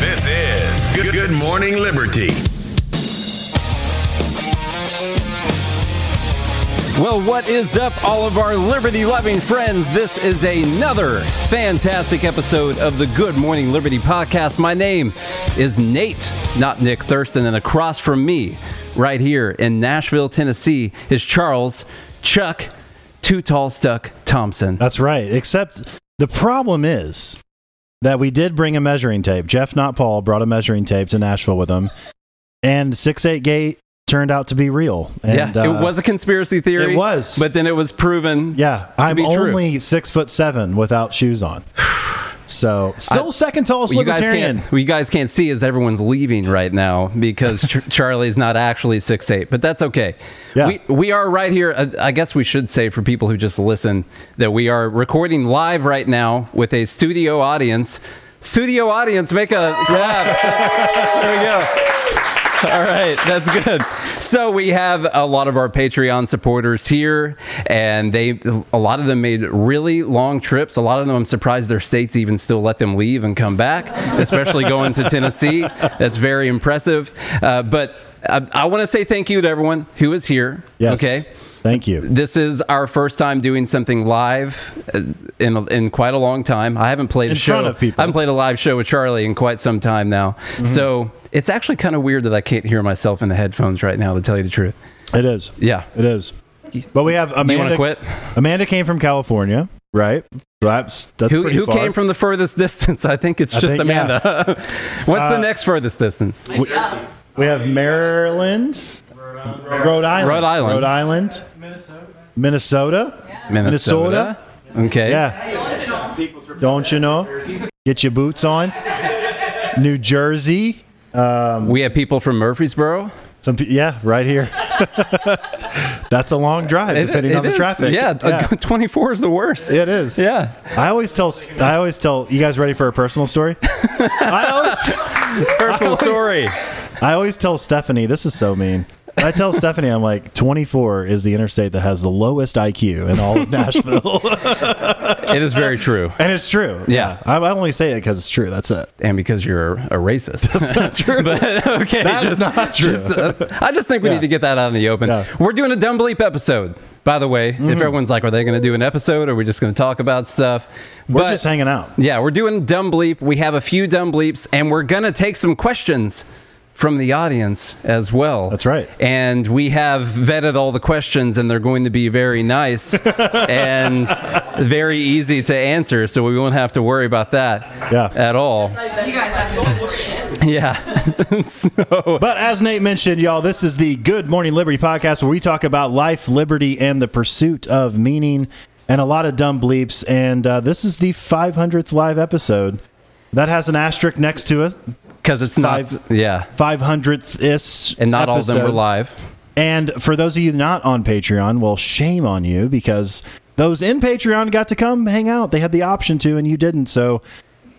This is Good Morning Liberty. Well, what is up, all of our liberty-loving friends? This is another fantastic episode of the Good Morning Liberty podcast. My name is Nate, not Nick Thurston, and across from me, right here in Nashville, Tennessee, is Charles Chuck Too Tall Stuck Thompson. That's right, except the problem is that we did bring a measuring tape. Jeff, not Paul, brought a measuring tape to Nashville with him. And 6'8 gate turned out to be real. And, yeah, it was a conspiracy theory. It was. But then it was proven. Yeah, I'm only 6'7" without shoes on. So, still second tallest libertarian. What you guys can't see is everyone's leaving right now because Charlie's not actually 6'8", but that's okay. Yeah. We are right here. I guess we should say, for people who just listen, that we are recording live right now with a studio audience. Studio audience, make a clap. There we go. All right, that's good. So we have a lot of our Patreon supporters here, and a lot of them made really long trips. A lot of them, I'm surprised their states even still let them leave and come back, especially going to Tennessee. That's very impressive. But I want to say thank you to everyone who is here. Yes. Okay. Thank you. This is our first time doing something live in quite a long time. I haven't played a live show with Charlie in quite some time now. Mm-hmm. So it's actually kind of weird that I can't hear myself in the headphones right now, to tell you the truth. It is. Yeah. It is. But we have Amanda. You want to quit? Amanda came from California, right? That's who far. Came from the furthest distance? I think it's Amanda. Yeah. What's the next furthest distance? We have Maryland. Rhode Island. Minnesota? Yeah. Minnesota? Okay. Yeah. Don't you know? Get your boots on. New Jersey. We have people from Murfreesboro. Right here. That's a long drive, depending on the traffic. Yeah, 24 is the worst. It is. Yeah. I always tell you guys. Ready for a personal story? I always tell Stephanie, this is so mean. I tell Stephanie, I'm like, 24 is the interstate that has the lowest IQ in all of Nashville. It is very true. And it's true. Yeah. I only say it because it's true. That's it. And because you're a racist. That's not true. But, okay. That's not true. I just think we need to get that out in the open. Yeah. We're doing a Dumb Bleep episode, by the way. Mm-hmm. If everyone's like, are they going to do an episode? Or are we just going to talk about stuff? We're just hanging out. Yeah. We're doing Dumb Bleep. We have a few Dumb Bleeps. And we're going to take some questions from the audience as well. That's right. And we have vetted all the questions, and they're going to be very nice and very easy to answer, so we won't have to worry about that at all. You guys have to Yeah. But as Nate mentioned, y'all, this is the Good Morning Liberty podcast, where we talk about life, liberty, and the pursuit of meaning, and a lot of dumb bleeps. And this is the 500th live episode. That has an asterisk next to it. Because it's 500th-ish and not episode. All of them were live. And for those of you not on Patreon, well, shame on you, because those in Patreon got to come hang out. They had the option to, and you didn't. So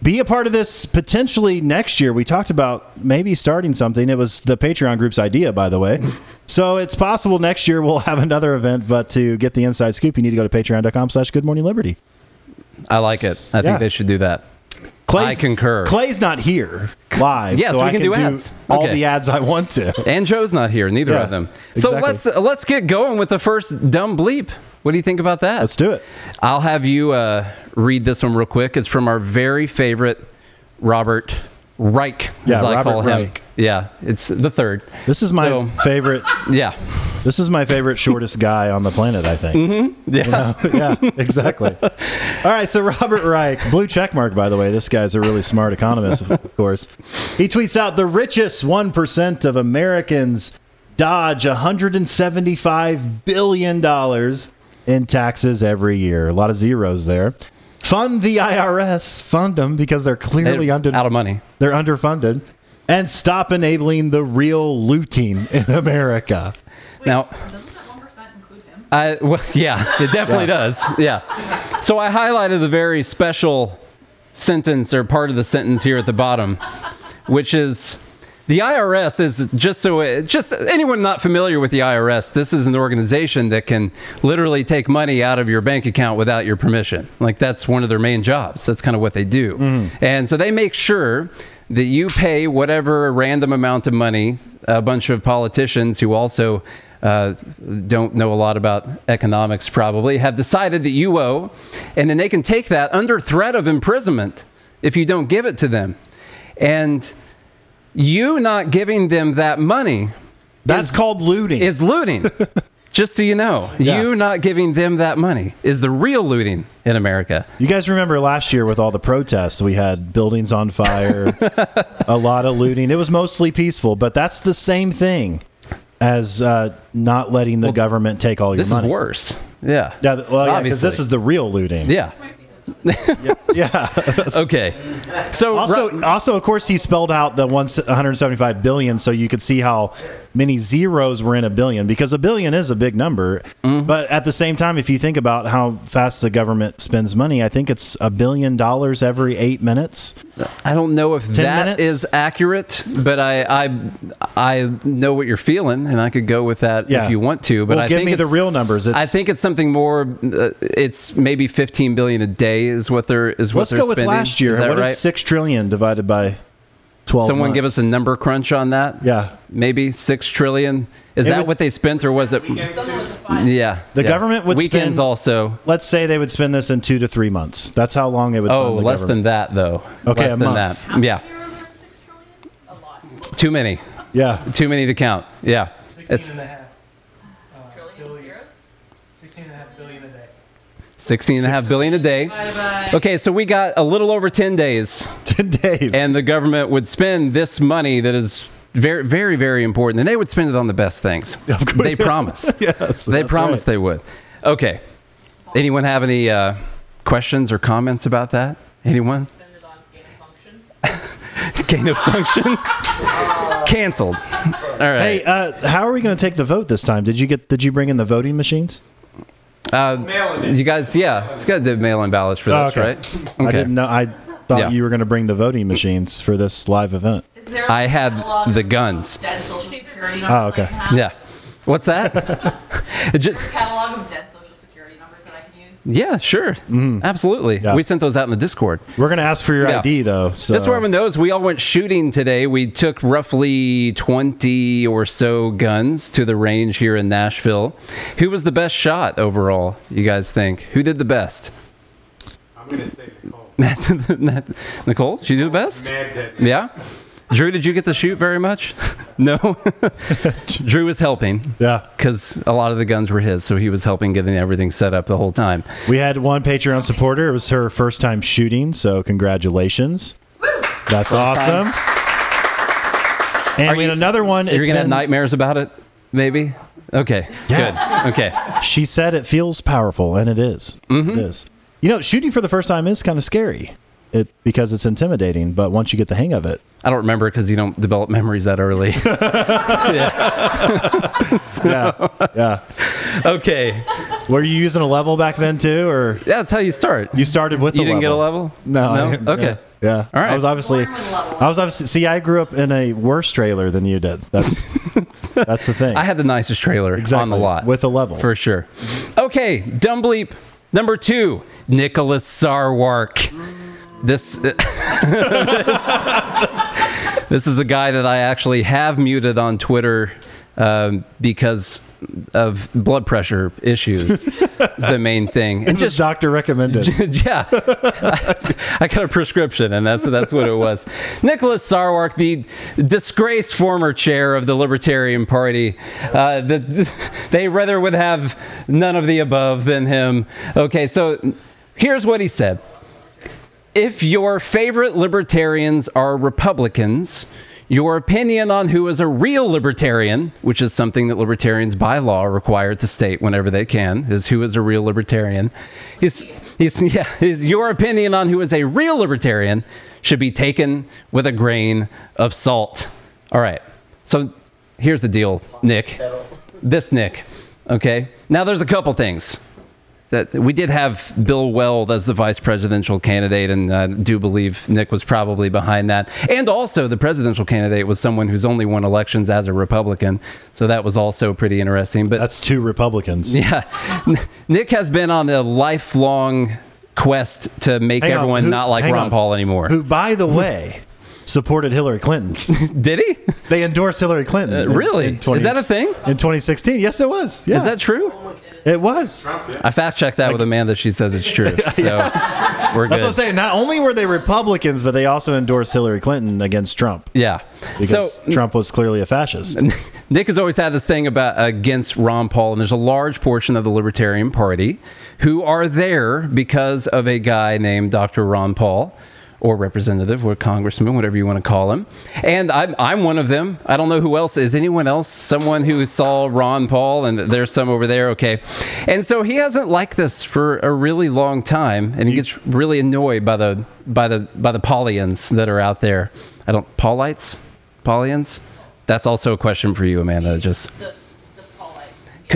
be a part of this potentially next year. We talked about maybe starting something. It was the Patreon group's idea, by the way. So it's possible next year we'll have another event. But to get the inside scoop, you need to go to patreon.com/Good Morning Liberty. I like it. I think they should do that. Clay's, I concur. Clay's not here live, so I can do ads. All the ads I want to. And Joe's not here, neither of them. So let's get going with the first dumb bleep. What do you think about that? Let's do it. I'll have you read this one real quick. It's from our very favorite Robert Reich, as I call him. Yeah, it's the third. This is my favorite. Yeah. This is my favorite shortest guy on the planet, I think. Mm-hmm. Yeah. You know? Yeah, exactly. All right, so Robert Reich, blue checkmark, by the way. This guy's a really smart economist, of course. He tweets out, the richest 1% of Americans dodge $175 billion in taxes every year. A lot of zeros there. Fund the IRS. Fund them because they're clearly out of money. They're underfunded. And stop enabling the real looting in America. Wait, now, doesn't that 1% include him? It definitely does. Yeah. So I highlighted the very special sentence or part of the sentence here at the bottom, which is the IRS is anyone not familiar with the IRS, this is an organization that can literally take money out of your bank account without your permission. Like, that's one of their main jobs. That's kind of what they do. Mm-hmm. And so they make sure that you pay whatever random amount of money, a bunch of politicians who also don't know a lot about economics probably, have decided that you owe, and then they can take that under threat of imprisonment if you don't give it to them. And you not giving them that money... That's called looting. Is looting. Just so you know, you not giving them that money is the real looting in America. You guys remember last year with all the protests, we had buildings on fire, a lot of looting. It was mostly peaceful, but that's the same thing as not letting the government take all your money. This is worse. Yeah. Yeah. Well, yeah, because this is the real looting. Yeah. Yeah. Okay. So also, of course, he spelled out the 175 billion, so you could see how many zeros were in a billion, because a billion is a big number. Mm-hmm. But at the same time, if you think about how fast the government spends money, I think it's $1 billion every 8 minutes. I don't know if that is accurate, but I know what you're feeling, and I could go with that if you want to. But give me the real numbers. I think it's something more. It's maybe 15 billion a day is what they're is what Let's they're go spending. With last year. Is that what right? is 6 trillion divided by 12 Someone months. Give us a number crunch on that. Yeah. Maybe 6 trillion. Is that what they spent, or was it? Yeah. The government would Weekends spend. Also. Let's say they would spend this in 2 to 3 months. That's how long it would fund the less government. Than that, though. Okay, less a than month. That. Yeah. A lot. Too many. Yeah. Too many to count. Yeah. 16 and a half billion a day. 16.5 billion a day. Bye. Okay, so we got a little over 10 days. 10 days. And the government would spend this money that is very, very, very important. And they would spend it on the best things. Of course. They promise. Yes. They promise right. They would. Okay. Anyone have any questions or comments about that? Anyone? Spend it on gain of function. Gain of function? Canceled. All right. Hey, how are we going to take the vote this time? Did you bring in the voting machines? You guys, it's got the mail-in ballots for this, okay. Right? Okay. I didn't know. I thought you were going to bring the voting machines for this live event. I had the guns. Dead Social Security numbers. Oh, okay. Yeah. What's that? Just a catalog of dead Social Security numbers that I can use. Yeah, sure. Mm-hmm. Absolutely. Yeah. We sent those out in the Discord. We're going to ask for your ID, though. So. Just so everyone knows, we all went shooting today. We took roughly 20 or so guns to the range here in Nashville. Who was the best shot overall, you guys think? Who did the best? I'm going to say Nicole. Nicole, she did the best? Yeah. Drew, did you get to shoot very much? No. Drew was helping. Yeah. Because a lot of the guns were his, so he was helping getting everything set up the whole time. We had one Patreon supporter. It was her first time shooting, so congratulations. Woo! That's first awesome. Time. And we had another one. You're going to have nightmares about it, maybe? Okay. Yeah. Good. Okay. She said it feels powerful, and it is. Mm-hmm. It is. You know, shooting for the first time is kind of scary. Because it's intimidating, but once you get the hang of it. I don't remember because you don't develop memories that early. Yeah. So. Yeah. Okay. Were you using a level back then too, or? Yeah, that's how you start. You started with a level. You didn't get a level? No. Okay. Yeah. All right. I was obviously. See, I grew up in a worse trailer than you did. That's the thing. I had the nicest trailer on the lot with a level for sure. Okay. Dumb bleep number 2. Nicholas Sarwark. This is a guy that I actually have muted on Twitter because of blood pressure issues is the main thing. And just doctor recommended. Yeah. I got a prescription, and that's what it was. Nicholas Sarwark, the disgraced former chair of the Libertarian Party. They rather would have none of the above than him. Okay, so here's what he said. If your favorite libertarians are Republicans, Your opinion on who is a real libertarian, which is something that libertarians by law are required to state whenever they can, is who is a real libertarian. Your opinion on who is a real libertarian should be taken with a grain of salt. All right. So here's the deal, Nick. Okay. Now there's a couple things. We did have Bill Weld as the vice presidential candidate, and I do believe Nick was probably behind that. And also, the presidential candidate was someone who's only won elections as a Republican, so that was also pretty interesting. But that's two Republicans. Yeah. Nick has been on a lifelong quest to make everyone not like Ron Paul anymore. Who, by the way, supported Hillary Clinton. Did he? They endorsed Hillary Clinton. Really? Is that a thing? In 2016. Yes, it was. Yeah. Is that true? It was. I fact-checked that with Amanda. She says it's true. So yes. We're good. That's what I'm saying. Not only were they Republicans, but they also endorsed Hillary Clinton against Trump. Yeah. Because Trump was clearly a fascist. Nick has always had this thing about against Ron Paul, and there's a large portion of the Libertarian Party who are there because of a guy named Dr. Ron Paul, or representative, or congressman, whatever you want to call him. And I'm one of them. I don't know who else. Is anyone else someone who saw Ron Paul? And there's some over there, okay. And so he hasn't liked this for a really long time, and he gets really annoyed by the Paulians that are out there. Paulites? Paulians? That's also a question for you, Amanda. The Paulites.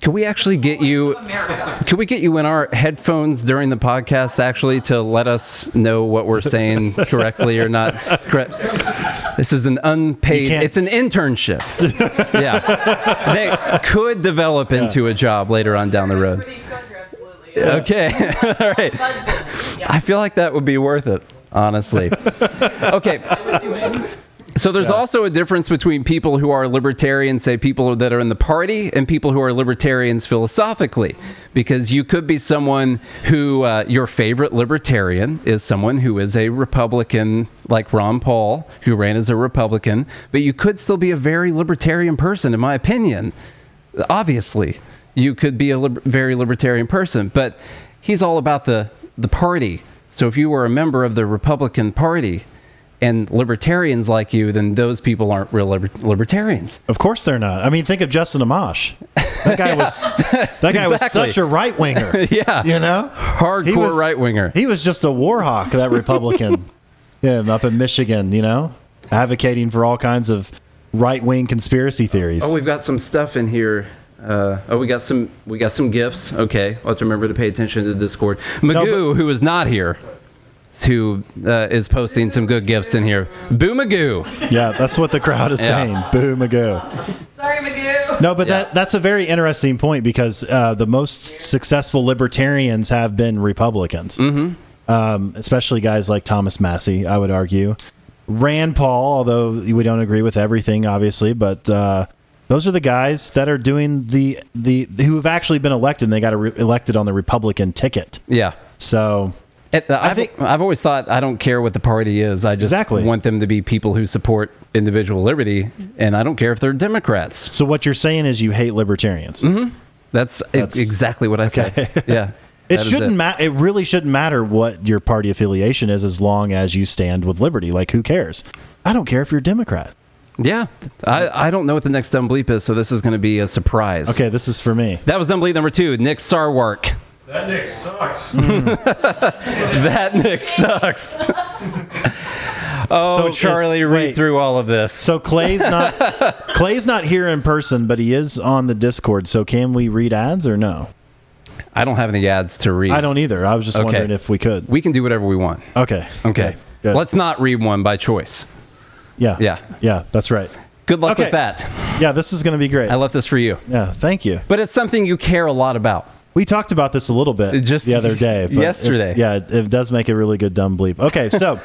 Could we actually get you? Could we get you in our headphones during the podcast, actually, to let us know what we're saying correctly or not? Correct. This is an unpaid. It's an internship. Yeah, they could develop into a job later on down the road. Okay. All right. I feel like that would be worth it, honestly. Okay. So there's also a difference between people who are libertarians, say people that are in the party, and people who are libertarians philosophically, because you could be someone who your favorite libertarian is someone who is a Republican, like Ron Paul, who ran as a Republican, but you could still be a very libertarian person, in my opinion. Obviously, you could be a very libertarian person, but he's all about the party. So if you were a member of the Republican Party, and libertarians like you, then those people aren't real libertarians. Of course they're not. I mean, think of Justin Amash. That guy was such a right winger. Yeah, you know, hardcore right winger. He was just a war hawk, that Republican. Up in Michigan, you know, advocating for all kinds of right wing conspiracy theories. Oh, we've got some stuff in here. We got some gifts. Okay, I'll have to remember to pay attention to Discord. Magoo, who is not here, who is posting some good gifts in here. Boo Magoo. Yeah, that's what the crowd is saying. Boo Magoo. Sorry, Magoo. No, but that's a very interesting point, because the most successful libertarians have been Republicans, especially guys like Thomas Massey, I would argue. Rand Paul, although we don't agree with everything, obviously, but those are the guys that are doing who have actually been elected, and they got elected on the Republican ticket. Yeah. So... I've always thought, I don't care what the party is. I just want them to be people who support individual liberty, and I don't care if they're Democrats. So what you're saying is you hate libertarians. Mm-hmm. That's exactly what I said. Yeah, It really shouldn't matter what your party affiliation is, as long as you stand with liberty. Like, who cares? I don't care if you're a Democrat. Yeah, I don't know what the next dumb bleep is, so this is going to be a surprise. Okay, this is for me. That was dumb bleep number 2, Nick Sarwark. That Nick sucks. That Nick sucks. Oh, so Charlie, read through all of this. So Clay's not here in person, but he is on the Discord. So can we read ads or no? I don't have any ads to read. I don't either. I was just wondering if we could. We can do whatever we want. Okay. Good. Let's not read one by choice. Yeah. That's right. Good luck with that. Yeah, this is going to be great. I left this for you. Yeah, thank you. But it's something you care a lot about. We talked about this a little bit the other day. But yesterday. It does make a really good dumb bleep. Okay, so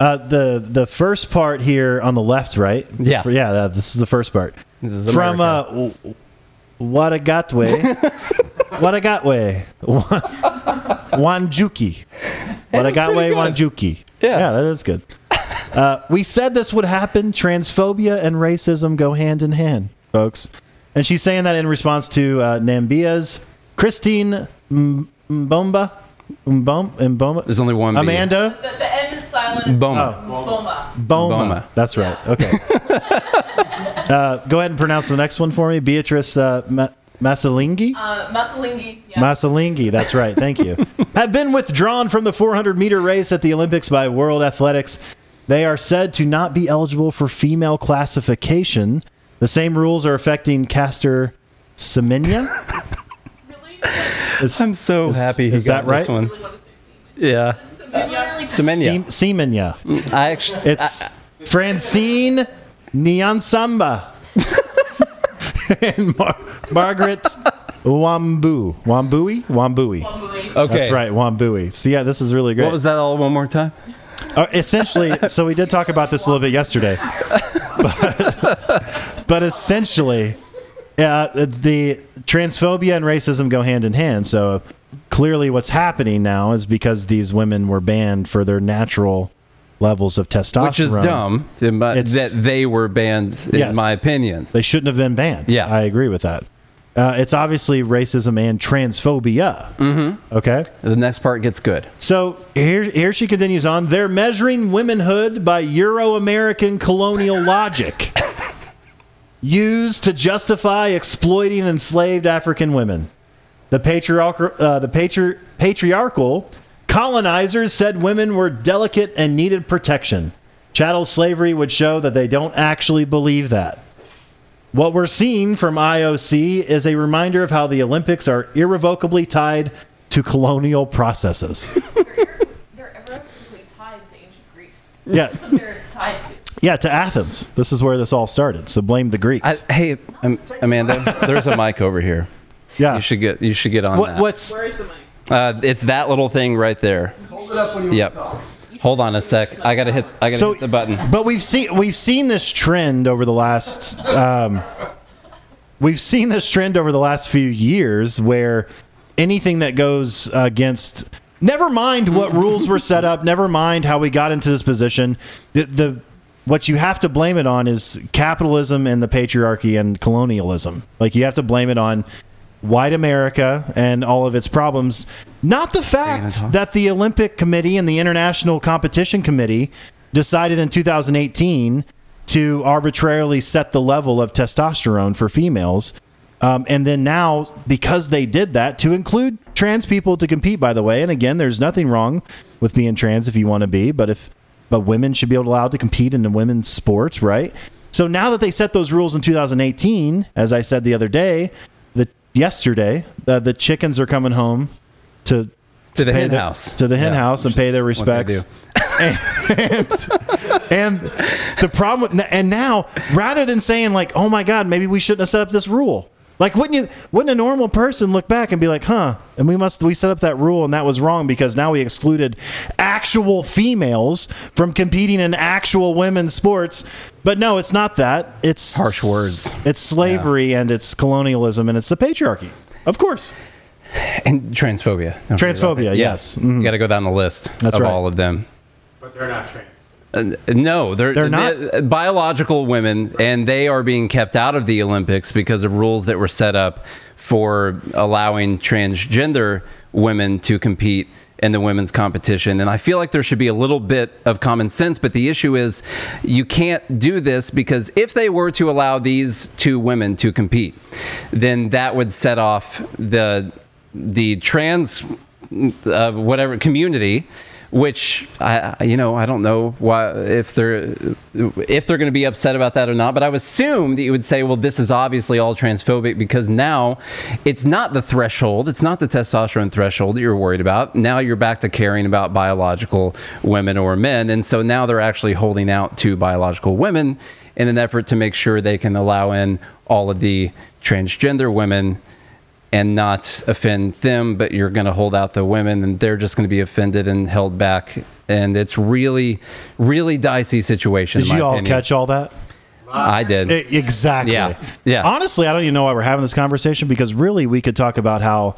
the first part here on the left, right? Yeah. This is the first part. This is from Wadagatwe Wanjuki. Wadagatwe Wanjuki. Yeah, that is good. We said this would happen. Transphobia and racism go hand in hand, folks. And she's saying that in response to Nambia's Christine Mbomba. There's only one. Amanda. The M is silent. Mbomba. Boma. That's right. Yeah. Okay. Go ahead and pronounce the next one for me. Beatrice Masalingi? Masalingi. Yeah. Masalingi, that's right. Thank you. Have been withdrawn from the 400-meter race at the Olympics by World Athletics. They are said to not be eligible for female classification. The same rules are affecting Castor Semenya. Really? I'm so happy he got this one. Yeah. Semenya. Semenya. I actually... It's Francine Nyansamba and Margaret Wambui. Okay. That's right, Wambui. So, yeah, this is really great. What was that all one more time? Essentially, so we did talk about this a little bit yesterday. But essentially, the transphobia and racism go hand in hand. So clearly what's happening now is because these women were banned for their natural levels of testosterone. Which is dumb, that they were banned, in my opinion. They shouldn't have been banned. Yeah. I agree with that. It's obviously racism and transphobia. Mm-hmm. Okay. The next part gets good. So here she continues on. They're measuring womanhood by Euro-American colonial logic used to justify exploiting enslaved African women. The patriarchal colonizers said women were delicate and needed protection. Chattel slavery would show that they don't actually believe that. What we're seeing from IOC is a reminder of how the Olympics are irrevocably tied to colonial processes. They're irrevocably tied to ancient Greece. Yeah. That's what they're tied to. Yeah, to Athens. This is where this all started. So blame the Greeks. Amanda, there's a mic over here. Yeah. You should get on that. Where is the mic? It's that little thing right there. Hold it up when you talk. Hold on a sec. I gotta hit the button. But we've seen this trend over the last few years where anything that goes against, never mind what rules were set up, never mind how we got into this position, the what you have to blame it on is capitalism and the patriarchy and colonialism. Like you have to blame it on white America and all of its problems, not the fact that the Olympic Committee and the International Competition Committee decided in 2018 to arbitrarily set the level of testosterone for females. And then now, because they did that, to include trans people to compete, by the way. And again, there's nothing wrong with being trans if you want to be, but women should be allowed to compete in the women's sports, right? So now that they set those rules in 2018, as I said the other day, yesterday, the chickens are coming home to the hen house. To the hen house and pay their respects. And the problem with, and now rather than saying like, oh my God, maybe we shouldn't have set up this rule. Like wouldn't a normal person look back and be like, huh? And we set up that rule and that was wrong because now we excluded actual females from competing in actual women's sports. But no, it's not that. It's harsh words. It's slavery and it's colonialism and it's the patriarchy, of course. And transphobia. Transphobia, yes. Mm-hmm. You got to go down the list all of them. But they're not trans. No, they're not biological women, and they are being kept out of the Olympics because of rules that were set up for allowing transgender women to compete in the women's competition. And I feel like there should be a little bit of common sense, but the issue is you can't do this because if they were to allow these two women to compete, then that would set off the trans whatever community. Which I don't know why if they're going to be upset about that or not. But I would assume that you would say, well, this is obviously all transphobic because now it's not the threshold, it's not the testosterone threshold that you're worried about. Now you're back to caring about biological women or men, and so now they're actually holding out to biological women in an effort to make sure they can allow in all of the transgender women. And not offend them, but you're going to hold out the women, and they're just going to be offended and held back. And it's really, really dicey situation. Did you all catch all that? I did. Exactly. Yeah. Honestly, I don't even know why we're having this conversation because really we could talk about how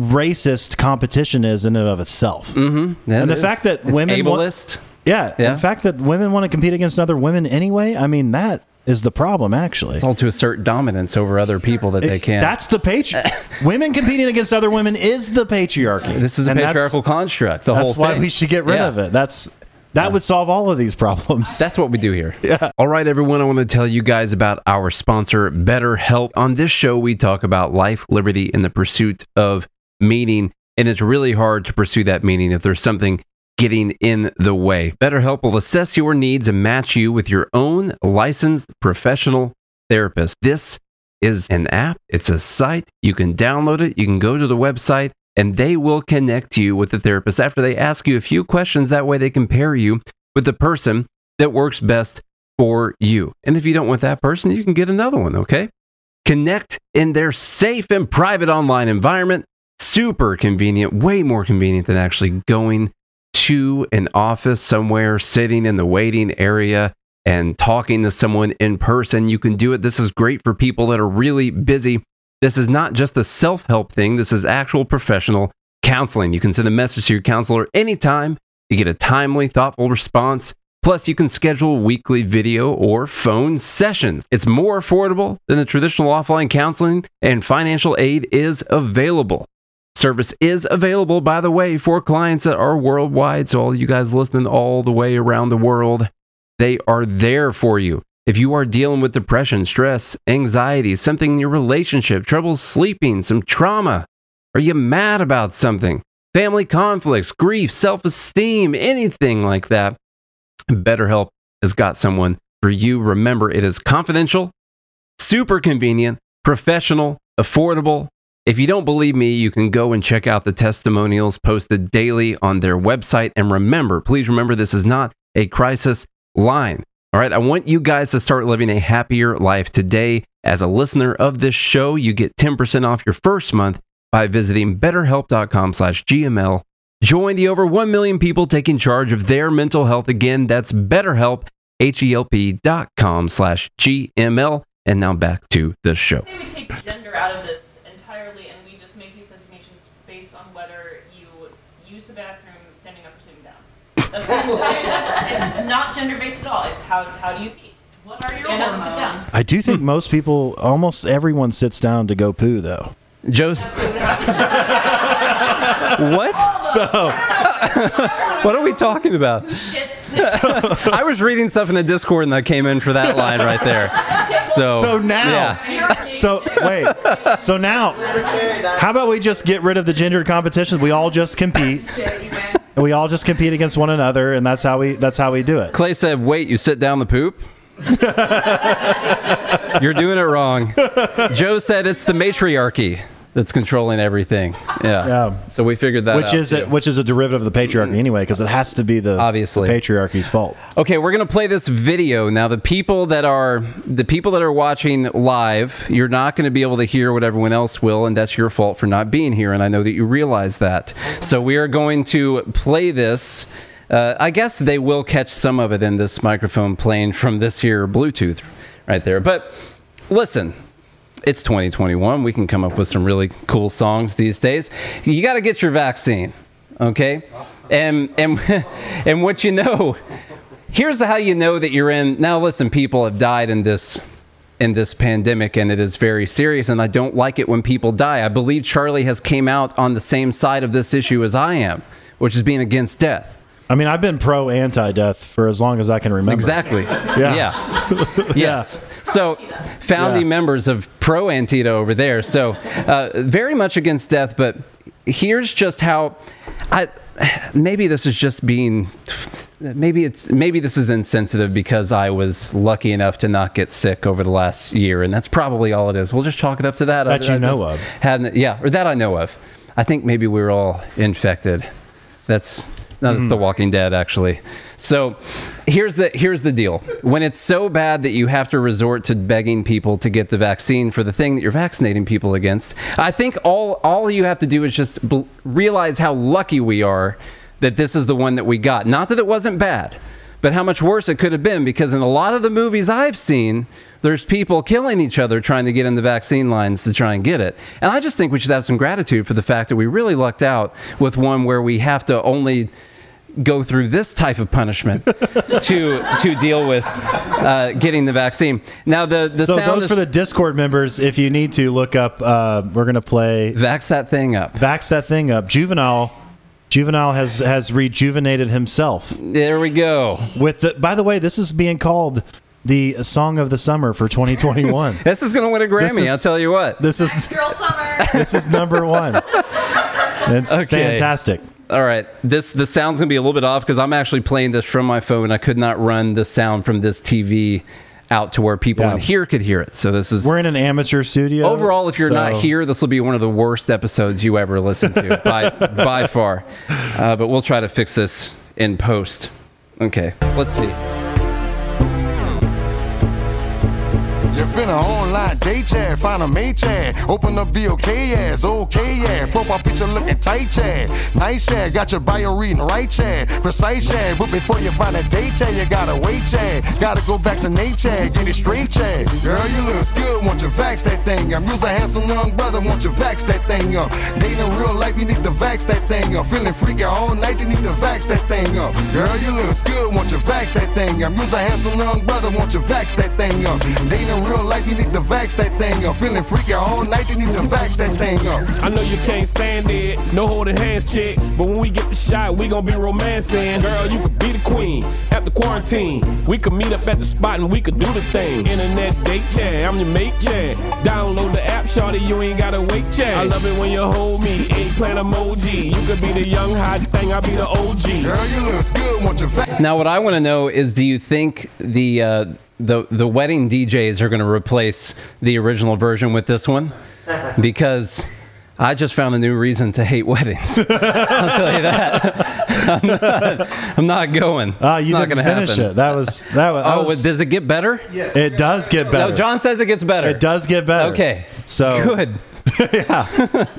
racist competition is in and of itself. Mm-hmm. And the fact that women ableist. The fact that women want to compete against other women anyway. I mean that. Is the problem actually? It's all to assert dominance over other people that they can. That's the patriarchy. Women competing against other women is the patriarchy. This is a patriarchal construct. The whole thing. That's why we should get rid of it. That's That would solve all of these problems. That's what we do here. Yeah. All right, everyone. I want to tell you guys about our sponsor, BetterHelp. On this show, we talk about life, liberty, and the pursuit of meaning. And it's really hard to pursue that meaning if there's something getting in the way. BetterHelp will assess your needs and match you with your own licensed professional therapist. This is an app. It's a site. You can download it. You can go to the website. And they will connect you with the therapist after they ask you a few questions. That way they can pair you with the person that works best for you. And if you don't want that person, you can get another one, okay? Connect in their safe and private online environment. Super convenient, way more convenient than actually going to an office somewhere, sitting in the waiting area and talking to someone in person. You can do it. This is great for people that are really busy. This is not just a self-help thing. This is actual professional counseling. You can send a message to your counselor anytime. You get a timely, thoughtful response. Plus, you can schedule weekly video or phone sessions. It's more affordable than the traditional offline counseling, and financial aid is available. Service is available, by the way, for clients that are worldwide. So all you guys listening all the way around the world, they are there for you. If you are dealing with depression, stress, anxiety, something in your relationship, trouble sleeping, some trauma, are you mad about something, family conflicts, grief, self-esteem, anything like that, BetterHelp has got someone for you. Remember, it is confidential, super convenient, professional, affordable. If you don't believe me, you can go and check out the testimonials posted daily on their website. And remember, please remember, this is not a crisis line. All right, I want you guys to start living a happier life today. As a listener of this show, you get 10% off your first month by visiting BetterHelp.com/GML. Join the over 1 million people taking charge of their mental health. Again, that's BetterHelp, HELP.com/GML. And now back to the show. I say we take gender out of this entirely, and we just make these designations based on whether you use the bathroom standing up or sitting down. It's not gender-based at all. It's how do you be? What are your stand hormones? Up and sit down? I do think most people, almost everyone sits down to go poo, though. Joe's... What? What are we talking about? I was reading stuff in the Discord and I came in for that line right there. So now, yeah. So now, how about we just get rid of the gender competitions? We all just compete. We all just compete against one another, and that's how we do it. Clay said, "Wait, you sit down the poop." You're doing it wrong. Joe said it's the matriarchy that's controlling everything. Yeah. So we figured that out. Which is a derivative of the patriarchy anyway, because it has to be the patriarchy's fault. Okay, we're gonna play this video now. The people that are watching live, you're not gonna be able to hear what everyone else will, and that's your fault for not being here. And I know that you realize that. So we are going to play this. I guess they will catch some of it in this microphone playing from this here Bluetooth right there. But listen. It's 2021. We can come up with some really cool songs these days. You got to get your vaccine, okay? And what you know, here's how you know that you're in. Now, listen, people have died in this pandemic, and it is very serious. And I don't like it when people die. I believe Charlie has came out on the same side of this issue as I am, which is being against death. I mean, I've been pro-anti-death for as long as I can remember. Exactly. Yeah. Yes. Yeah. So, founding members of pro-Antita over there. So, very much against death, but here's just how maybe this is insensitive because I was lucky enough to not get sick over the last year, and that's probably all it is. We'll just chalk it up to that. That you know of. Or that I know of. I think maybe we were all infected. That's The Walking Dead, actually. So here's the deal. When it's so bad that you have to resort to begging people to get the vaccine for the thing that you're vaccinating people against, I think all you have to do is just realize how lucky we are that this is the one that we got. Not that it wasn't bad, but how much worse it could have been, because in a lot of the movies I've seen, there's people killing each other trying to get in the vaccine lines to try and get it. And I just think we should have some gratitude for the fact that we really lucked out with one where we have to only go through this type of punishment to deal with getting the vaccine. Now, for the Discord members, if you need to look up, we're going to play... Vax That Thing Up. Juvenile Juvenile has rejuvenated himself. There we go. With the, by the way, this is being called the Song of the Summer for 2021. This is going to win a Grammy, I'll tell you what. This is Girl Summer. This is number one. It's fantastic. All right. The sound's going to be a little bit off because I'm actually playing this from my phone. I could not run the sound from this TV out to where people in here could hear it. So this is... We're in an amateur studio. Overall, if you're not here, this will be one of the worst episodes you ever listened to by far. But we'll try to fix this in post. Okay. Let's see. You finna online date chat, find a mate chat, open up the okay ass, okay yeah, profile picture looking tight chat, nice chat, got your bio reading right chat, precise chat, but before you find a date chat, you gotta wait chat, gotta go back to Nate chat, get it straight chat, girl you look good, won't you vax that thing up, you's a handsome young brother, won't you vax that thing up, dating real life, you need to vax that thing up, feeling freaky all night, you need to vax that thing up, girl you look good, won't you vax that thing up, you's a handsome young brother, won't you vax that thing up, dating real life, you need to vax that thing up. Feeling freaky all night, you need to vax that thing up. I know you can't stand it, no holding hands, chick. But when we get the shot, we gon' be romancing. Girl, you could be the queen after quarantine. We could meet up at the spot and we could do the thing. Internet date chat, I'm your mate chat. Download the app, shawty, you ain't gotta wait chat. I love it when you hold me, eggplant emoji. You could be the young hot thing, I'll be the OG. Girl, you look good, want your vax. Now, what I wanna know is, do you think the wedding DJs are going to replace the original version with this one? Because I just found a new reason to hate weddings. I'll tell you that. I'm not going. You not didn't finish happen. It. That was. Does it get better? Yes. It does get better. No, John says it gets better. It does get better. Okay. So good.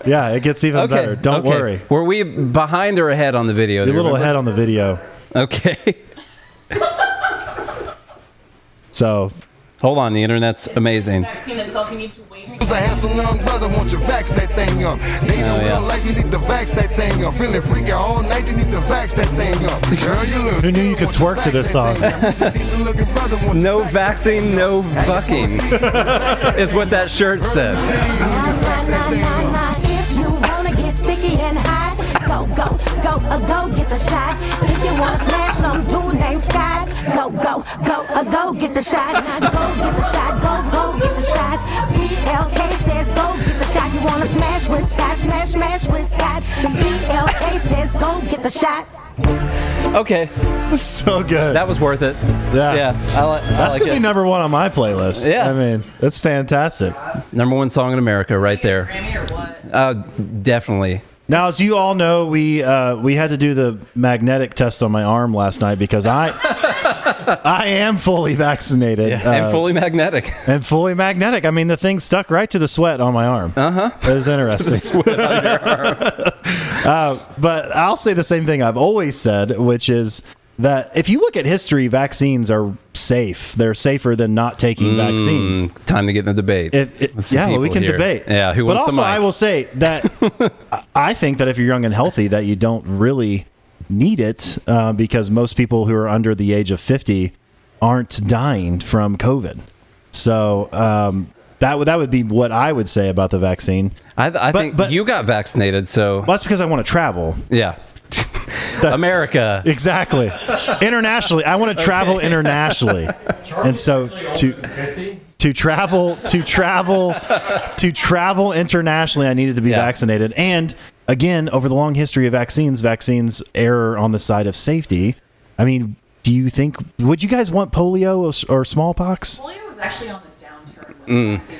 yeah. It gets even better. Don't worry. Were we behind or ahead on the video? You're a little ahead on the video. Okay. So, hold on, the internet's amazing. Itself, you need to wait. It's a handsome young brother, won't you vax that thing up? Need a real life, you need to vax that thing up. Feeling freaky all night, you need to vax that thing up. Girl, you look. Who knew you could twerk to this song? No vaxing, no bucking is what that shirt said. If you wanna get sticky and hot, go get the shot. If you wanna smash some dude named Scott, go get the shot. Go get the shot, go get the shot. BLK says go get the shot. You wanna smash with Scott, smash with Scott. BLK says go get the shot. Okay. That's so good. That was worth it. Yeah. That's like gonna be number one on my playlist. Yeah. I mean, that's fantastic. Number one song in America right there. Grammy or what? Definitely. Now, as you all know, we had to do the magnetic test on my arm last night because I am fully vaccinated. Yeah, and fully magnetic. I mean, the thing stuck right to the sweat on my arm. Uh-huh. It was interesting. To the sweat on your arm. But I'll say the same thing I've always said, which is that if you look at history, vaccines are safe. They're safer than not taking vaccines. Time to get in the debate. We can debate. Yeah, who wants the mic? But also, I will say that I think that if you're young and healthy, that you don't really need it because most people who are under the age of 50 aren't dying from COVID. So that would be what I would say about the vaccine. I think you got vaccinated, so... Well, that's because I want to travel. Yeah. That's America. Exactly. Internationally. I want to travel internationally. And so to travel internationally, I needed to be vaccinated. And again, over the long history of vaccines err on the side of safety. I mean, would you guys want polio or smallpox? Polio was actually on the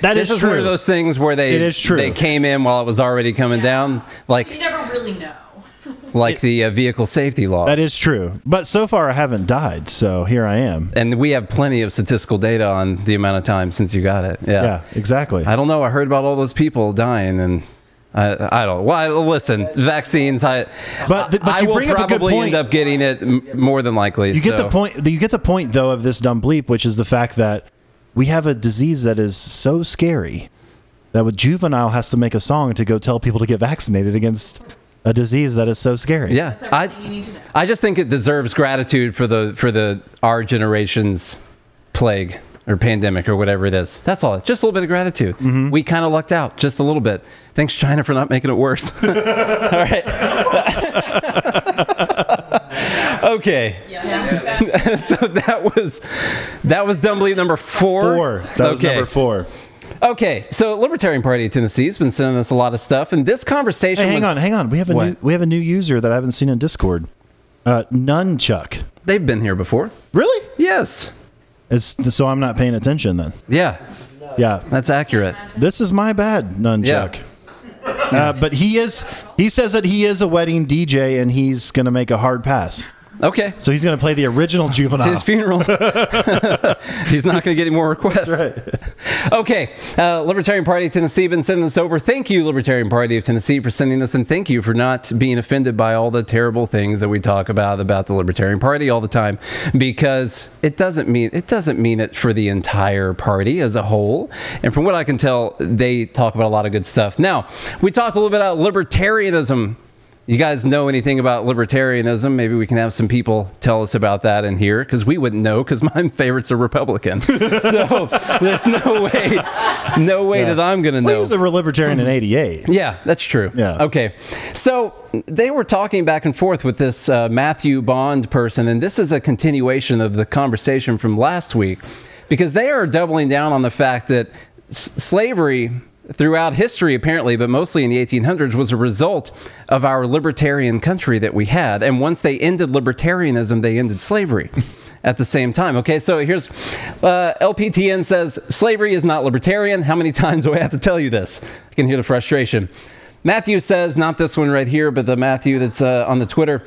That is true. One of those things where they came in while it was already coming down. Like, you never really know. The vehicle safety law. That is true. But so far, I haven't died, so here I am. And we have plenty of statistical data on the amount of time since you got it. Yeah, exactly. I don't know. I heard about all those people dying, and I don't. Well, listen, vaccines. But you bring up a good point. I will probably end up getting it more than likely. You get the point. You get the point, though, of this dumb bleep, which is the fact that we have a disease that is so scary that Juvenile has to make a song to go tell people to get vaccinated against a disease that is so scary. Yeah, I just think it deserves gratitude for our generation's plague or pandemic or whatever it is. That's all. Just a little bit of gratitude. Mm-hmm. We kind of lucked out just a little bit. Thanks, China, for not making it worse. All right. Okay. Yeah. So that was dumb belief number 4. That was number 4. Okay, so Libertarian Party of Tennessee has been sending us a lot of stuff, and this conversation. Hey, hang on. We have a new user that I haven't seen in Discord. Nunchuck. They've been here before. Really? Yes. So I'm not paying attention then. Yeah. Yeah. That's accurate. This is my bad, Nunchuck. Yeah. But he says that he is a wedding DJ and he's going to make a hard pass. Okay. So he's going to play the original Juvenile. It's his funeral. He's not going to get any more requests. That's right. Okay. Libertarian Party of Tennessee been sending this over. Thank you, Libertarian Party of Tennessee, for sending this. And thank you for not being offended by all the terrible things that we talk about the Libertarian Party all the time. Because it doesn't mean it for the entire party as a whole. And from what I can tell, they talk about a lot of good stuff. Now, we talked a little bit about libertarianism. You guys know anything about libertarianism? Maybe we can have some people tell us about that in here, because we wouldn't know, because my favorites are Republican. So there's no way that I'm going to know. Well, he was a libertarian in 1988. Yeah, that's true. Yeah. Okay. So they were talking back and forth with this Matthew Bond person, and this is a continuation of the conversation from last week, because they are doubling down on the fact that slavery throughout history, apparently, but mostly in the 1800s, was a result of our libertarian country that we had. And once they ended libertarianism, they ended slavery at the same time. Okay, so here's LPTN says, slavery is not libertarian. How many times do I have to tell you this? I can hear the frustration. Matthew says, not this one right here, but the Matthew that's on the Twitter.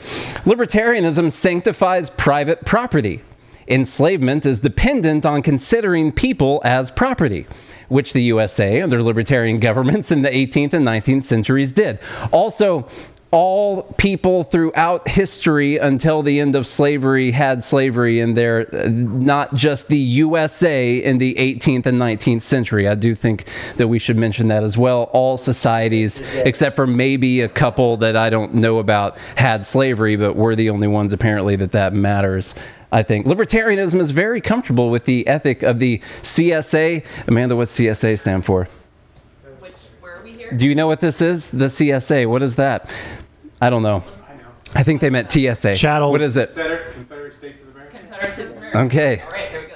Libertarianism sanctifies private property. Enslavement is dependent on considering people as property, which the USA and their libertarian governments in the 18th and 19th centuries did. Also, all people throughout history until the end of slavery had slavery in there, not just the USA in the 18th and 19th century. I do think that we should mention that as well. All societies, except for maybe a couple that I don't know about, had slavery, but we're the only ones apparently that matters. I think libertarianism is very comfortable with the ethic of the CSA. Amanda, what's CSA stand for? Where are we here? Do you know what this is? The CSA. What is that? I don't know. I know. I think they meant TSA. Chattel. What is it? Confederate States of America. Okay. All right, here we go.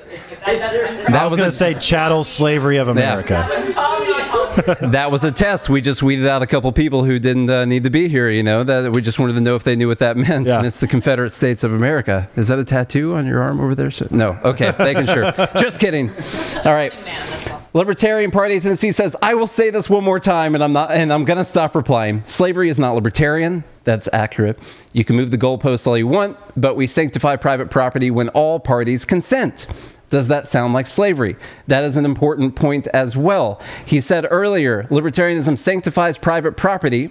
I was going to say chattel slavery of America. Yeah. That was a test. We just weeded out a couple people who didn't need to be here, you know, that we just wanted to know if they knew what that meant. Yeah. And it's the Confederate States of America. Is that a tattoo on your arm over there? No. Okay. Making sure. Just kidding. All right. Libertarian Party of Tennessee says, I will say this one more time, and I'm going to stop replying. Slavery is not libertarian. That's accurate. You can move the goalposts all you want, but we sanctify private property when all parties consent. Does that sound like slavery? That is an important point as well. He said earlier, libertarianism sanctifies private property.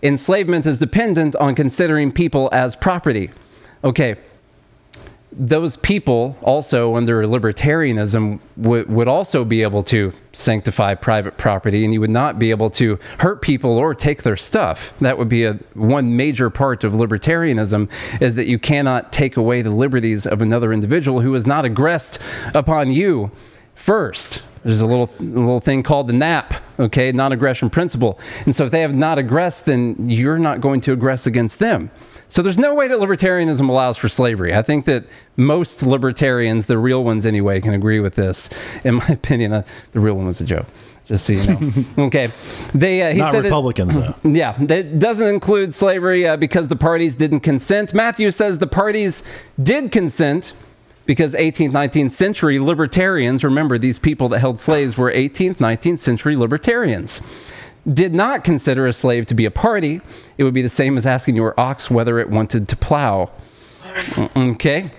Enslavement is dependent on considering people as property. Okay. Those people also under libertarianism would also be able to sanctify private property, and you would not be able to hurt people or take their stuff. That would be one major part of libertarianism, is that you cannot take away the liberties of another individual who is not aggressed upon you first. There's a little thing called the NAP, okay, non-aggression principle. And so if they have not aggressed, then you're not going to aggress against them. So there's no way that libertarianism allows for slavery. I think that most libertarians, the real ones anyway, can agree with this. In my opinion, the real one was a joke. Just so you know. Okay. He not said Republicans, though. Yeah. It doesn't include slavery because the parties didn't consent. Matthew says the parties did consent because 18th, 19th century libertarians, remember these people that held slaves were 18th, 19th century libertarians, did not consider a slave to be a party. It would be the same as asking your ox whether it wanted to plow. Okay.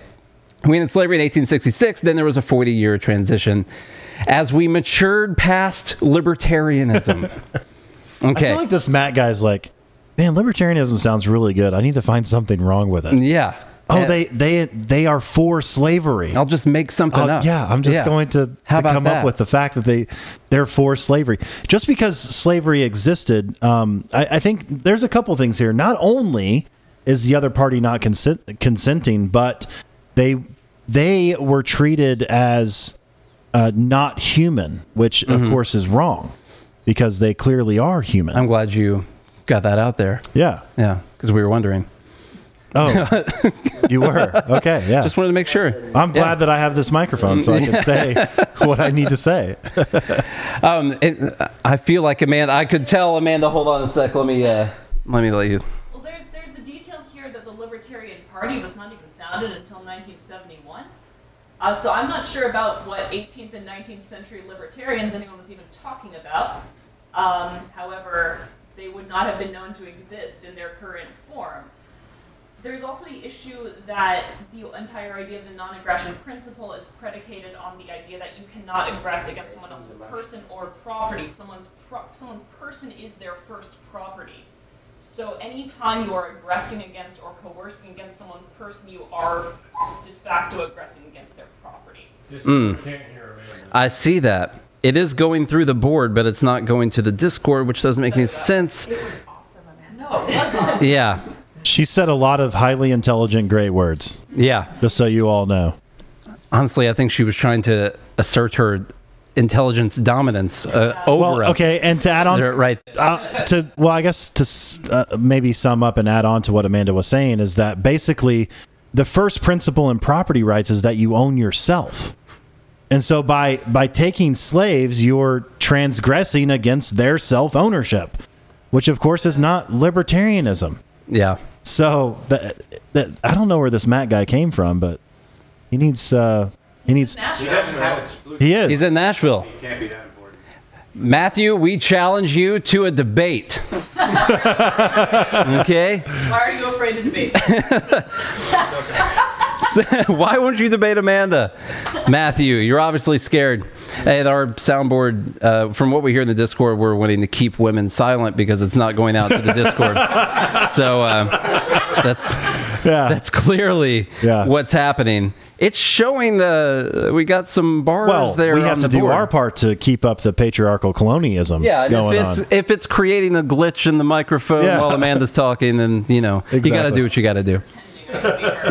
We ended slavery in 1866. Then there was a 40-year transition as we matured past libertarianism. Okay. I feel like this Matt guy's like, man, libertarianism sounds really good. I need to find something wrong with it. Yeah. Oh, they are for slavery. I'll just make something up. Yeah, I'm just going to come up with the fact that they're for slavery. Just because slavery existed, I think there's a couple things here. Not only is the other party not consenting, but they were treated as not human, which of course is wrong because they clearly are human. I'm glad you got that out there. Yeah. Yeah. Because we were wondering. Oh, you were. Okay. Yeah. Just wanted to make sure. I'm glad that I have this microphone so I can say what I need to say. I feel like Amanda, I could tell Amanda, hold on a sec. Let me let you. Well, there's the detail here that the Libertarian Party was not even founded until 1971. So I'm not sure about what 18th and 19th century libertarians anyone was even talking about. However, they would not have been known to exist in their current form. There's also the issue that the entire idea of the non-aggression principle is predicated on the idea that you cannot aggress against someone else's person or property. Someone's person is their first property. So anytime you are aggressing against or coercing against someone's person, you are de facto aggressing against their property. I see that. It is going through the board, but it's not going to the Discord, which doesn't make any sense. It was awesome. No, it was awesome. Yeah. She said a lot of highly intelligent, great words. Yeah. Just so you all know. Honestly, I think she was trying to assert her intelligence dominance over us. Okay, and to add on, maybe sum up and add on to what Amanda was saying is that basically the first principle in property rights is that you own yourself. And so by taking slaves, you're transgressing against their self-ownership, which of course is not libertarianism. Yeah. So that I don't know where this Matt guy came from, but he needs He's in Nashville. He can't be that important. Matthew, we challenge you to a debate. Okay? Why are you afraid to debate? Why won't you debate Amanda? Matthew, you're obviously scared. At our soundboard, from what we hear in the Discord, we're wanting to keep women silent because it's not going out to the Discord. So that's clearly what's happening. It's showing we got some bars there. We have to do our part to keep up the patriarchal colonialism. Yeah, and if it's creating a glitch in the microphone while Amanda's talking, then you got to do what you got to do.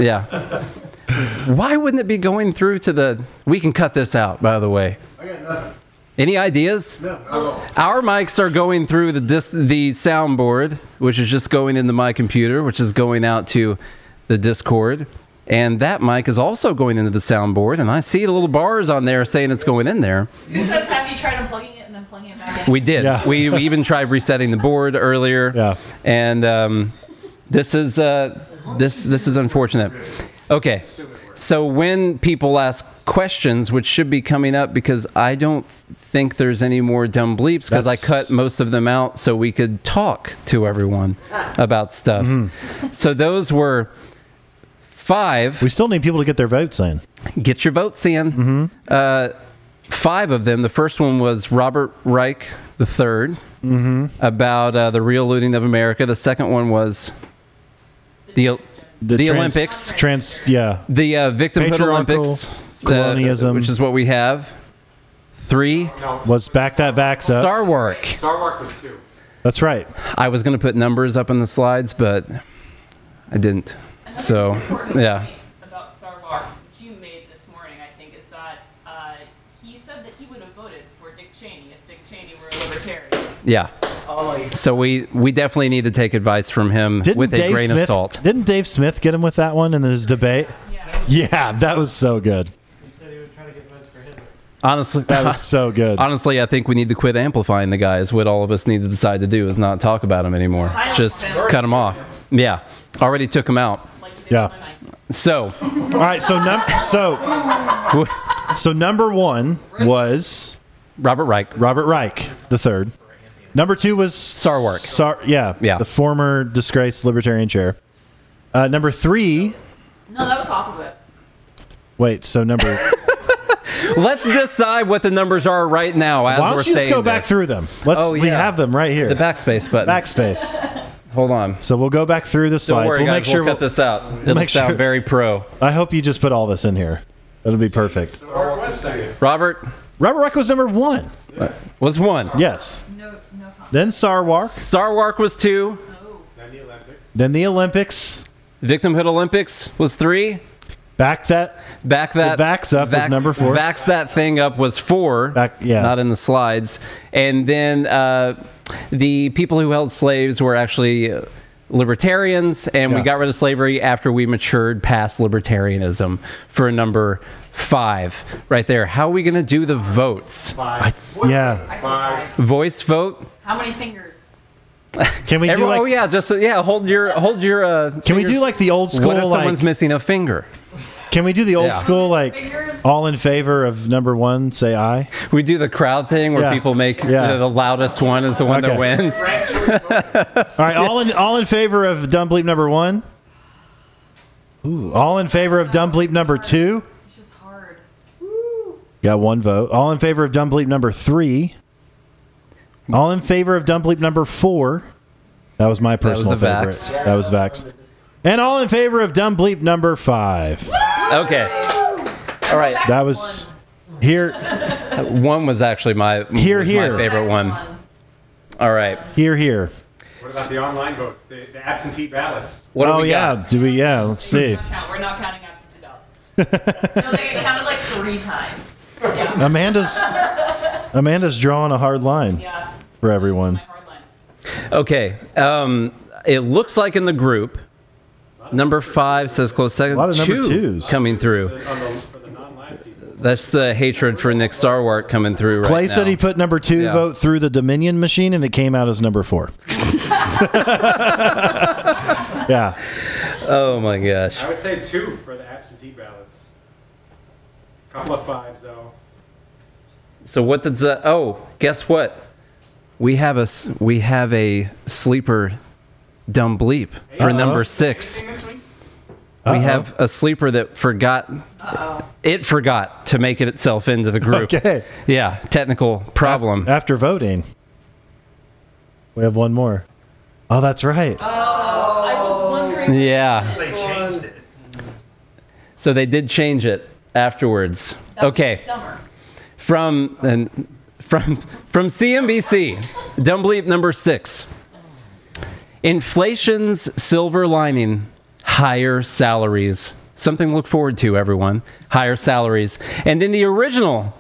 Yeah. Why wouldn't it be going through to the... We can cut this out, by the way. I got nothing. Any ideas? No, not at all. Our mics are going through the soundboard, which is just going into my computer, which is going out to the Discord. And that mic is also going into the soundboard. And I see little bars on there saying it's going in there. Who says, have you tried unplugging it and then plugging it back in? We did. Yeah. We even tried resetting the board earlier. Yeah. And this is... This is unfortunate. Okay, so when people ask questions, which should be coming up because I don't think there's any more dumb bleeps because I cut most of them out so we could talk to everyone about stuff. Mm-hmm. So those were 5. We still need people to get their votes in. Get your votes in. Mm-hmm. 5 of them. The first one was Robert Reich III about the real looting of America. The second one was... The Olympics. The victimhood Olympics. Colonialism. Which is what we have. 3. No. Was back that backs up. Sarwark. Sarwark was 2. That's right. I was going to put numbers up on the slides, but I didn't. So, yeah. About Sarwark, which you made this morning, I think, is that he said that he would have voted for Dick Cheney if Dick Cheney were a libertarian. Yeah. So we definitely need to take advice from him with a grain of salt. Didn't Dave Smith get him with that one in his debate? Yeah, that was so good. He said he would try to get votes for Hitler. Honestly, that was so good. Honestly, I think we need to quit amplifying the guy is what all of us need to decide to do is not talk about him anymore. Just cut him off. Yeah, already took him out. Yeah. So. All right, so number 1 was... Robert Reich, the third. Number 2 was Sarwark. The former disgraced libertarian chair. Number 3. No, that was opposite. Wait, so number. Let's decide what the numbers are right now. As why don't you just go back through them? We have them right here. The backspace button. Backspace. Hold on. So we'll go back through the slides. We'll make sure we'll cut this out. It'll sound very pro. I hope you just put all this in here. It'll be perfect. So Robert Reich was number 1. Yeah. Was 1? Yes. No. Then Sarwark. Sarwark was 2. No. Then the Olympics. Victimhood Olympics was 3. Vax up was number 4. Vax that thing up was 4. Not in the slides. And then the people who held slaves were actually libertarians, and we got rid of slavery after we matured past libertarianism for number 5 right there. How are we going to do the votes? 5. Five. Voice vote. How many fingers? Can we do like? Oh yeah, just hold your. Can we do like the old school? What if someone's missing a finger? Can we do the old school like fingers? All in favor of number 1? Say aye. We do the crowd thing where people make the loudest one is the one that wins. All right, all in favor of dumb bleep number 1. Ooh, all in favor of dumb bleep number 2. This is hard. Woo. Got 1 vote. All in favor of dumb bleep number 3. All in favor of dumb bleep number 4. That was my personal favorite. That was Vax. And all in favor of dumb bleep number 5. Okay. All right. That was here. 1 was actually my favorite one. All right. Here. What about the online votes? The absentee ballots. What do we got? Do we? Yeah. Let's see. We're not counting absentee ballots. No, they counted like 3 times. Yeah. Amanda's drawing a hard line for everyone. Okay. It looks like in the group, number 5 says close second. A lot of number 2s coming through. That's the hatred for Nick Sarwark coming through right now. Clay said he put number 2 vote through the Dominion machine, and it came out as number 4. Yeah. Oh, my gosh. I would say 2 for the absentee ballots. A couple of 5s, though. So what does that? Oh, guess what? We have a sleeper dumb bleep for number 6. We have a sleeper that forgot to make it itself into the group. Okay. Yeah, technical problem. After voting, we have 1 more. Oh, that's right. Oh, I was wondering. Yeah. They changed it. So they did change it afterwards. Okay. Dumber. From CNBC, dumb bleep number 6. Inflation's silver lining, higher salaries. Something to look forward to, everyone. Higher salaries. And then the original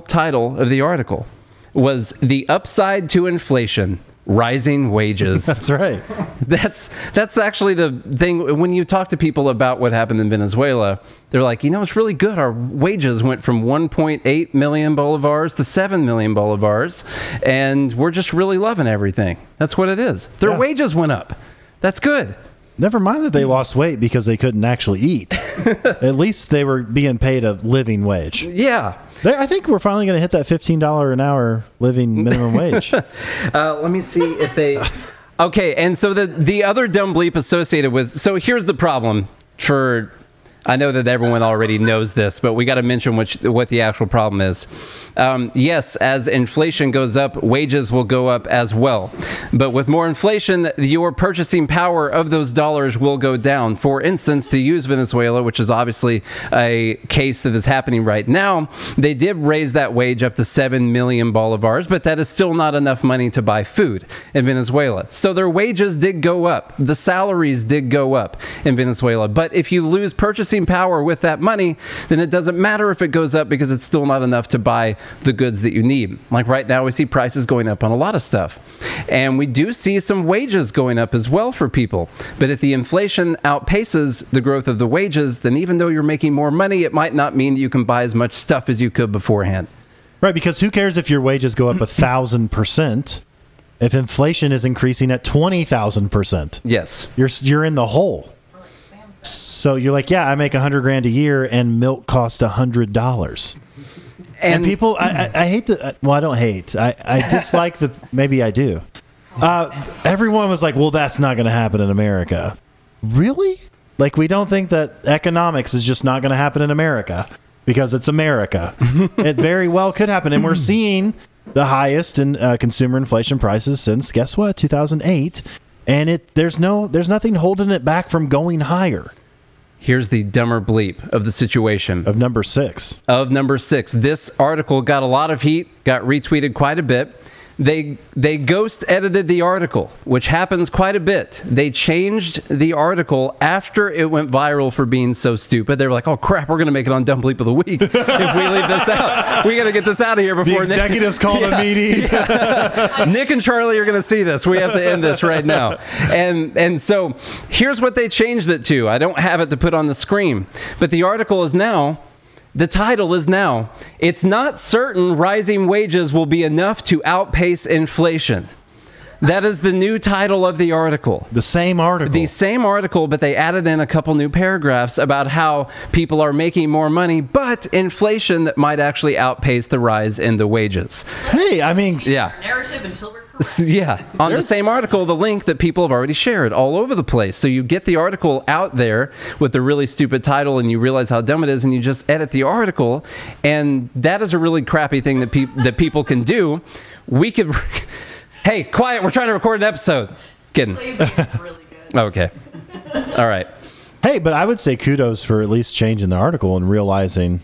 title of the article was The Upside to Inflation, Rising Wages. That's right. That's actually the thing. When you talk to people about what happened in Venezuela, they're like, it's really good. Our wages went from 1.8 million bolivars to 7 million bolivars, and we're just really loving everything. That's what it is. Their wages went up. That's good. Never mind that they lost weight because they couldn't actually eat. At least they were being paid a living wage. Yeah. I think we're finally going to hit that $15 an hour living minimum wage. Let me see if they... Okay, and so the other dumb bleep associated with... So here's the problem for... I know that everyone already knows this, but we got to mention what the actual problem is. Yes, as inflation goes up, wages will go up as well. But with more inflation, your purchasing power of those dollars will go down. For instance, to use Venezuela, which is obviously a case that is happening right now, they did raise that wage up to 7 million bolivars, but that is still not enough money to buy food in Venezuela. So their wages did go up. The salaries did go up in Venezuela. But if you lose purchasing power with that money, then it doesn't matter if it goes up because it's still not enough to buy the goods that you need. Like right now, we see prices going up on a lot of stuff. And we do see some wages going up as well for people. But if the inflation outpaces the growth of the wages, then even though you're making more money, it might not mean that you can buy as much stuff as you could beforehand. Right, because who cares if your wages go up 1,000% if inflation is increasing at 20,000%? Yes. You're in the hole. So you're like, I make $100,000 a year and milk costs $100. And people, I hate the, well, I don't hate. I dislike the, maybe I do. Everyone was like, well, that's not going to happen in America. Really? Like, we don't think that economics is just not going to happen in America because it's America. It very well could happen. And we're seeing the highest in consumer inflation prices since, guess what, 2008. And there's nothing holding it back from going higher. Here's the dumber bleep of the situation. Of number 6. This article got a lot of heat, got retweeted quite a bit. They ghost edited the article, which happens quite a bit. They changed the article after it went viral for being so stupid. They were like, oh crap, we're going to make it on Dumb Bleep of the Week if we leave this out. We got to get this out of here before the executives called a meeting. Nick and Charlie are going to see this. We have to end this right now. And so here's what they changed it to. I don't have it to put on the screen, but the article is now... The title is now, It's Not Certain Rising Wages Will Be Enough to Outpace Inflation. That is the new title of the article. The same article. The same article, but they added in a couple new paragraphs about how people are making more money, but inflation that might actually outpace the rise in the wages. Hey, I mean... Yeah. Narrative until we're correct. Yeah. On the same article, the link that people have already shared all over the place. So you get the article out there with a really stupid title and you realize how dumb it is and you just edit the article. And that is a really crappy thing that, that people can do. We could... Hey, quiet. We're trying to record an episode. Kidding. Please, it's really good. Okay. All right. Hey, but I would say kudos for at least changing the article and realizing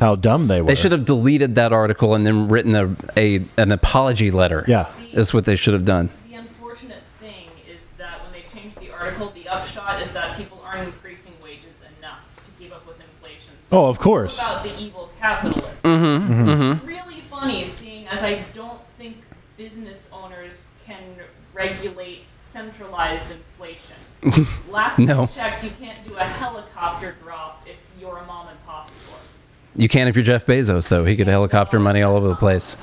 how dumb they were. They should have deleted that article and then written an apology letter. Yeah. That's what they should have done. The unfortunate thing is that when they changed the article, the upshot is that people aren't increasing wages enough to keep up with inflation. So of course. It's about the evil capitalists. Mm-hmm. Mm-hmm. It's really funny seeing as I don't think business owners can regulate centralized inflation. Last no. Checked, you can't do a helicopter drop if you're a mom and pop store. You can if you're Jeff Bezos, though. He could helicopter money all over the place.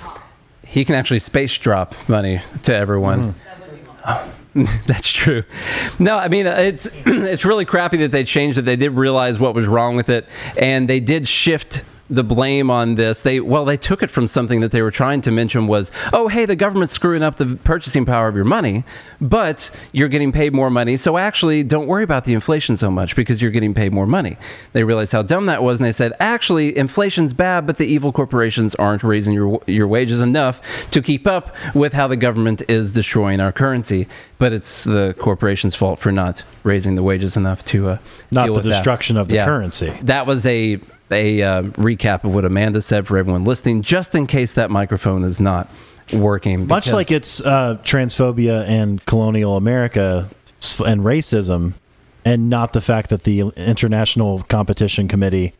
He can actually space drop money to everyone. That would be wonderful. That's true. No, I mean, it's really crappy that they changed it. They did realize what was wrong with it, and they did shift the blame on this. They took it from something that they were trying to mention was, oh, hey, the government's screwing up the purchasing power of your money, but you're getting paid more money, so actually don't worry about the inflation so much because you're getting paid more money. They realized how dumb that was, and they said, actually, inflation's bad, but the evil corporations aren't raising your wages enough to keep up with how the government is destroying our currency, but it's the corporation's fault for not raising the wages enough to not deal with the destruction of the currency. That was a recap of what Amanda said for everyone listening, just in case that microphone is not working. Much like it's transphobia and colonial America and racism, and not the fact that the International Competition Committee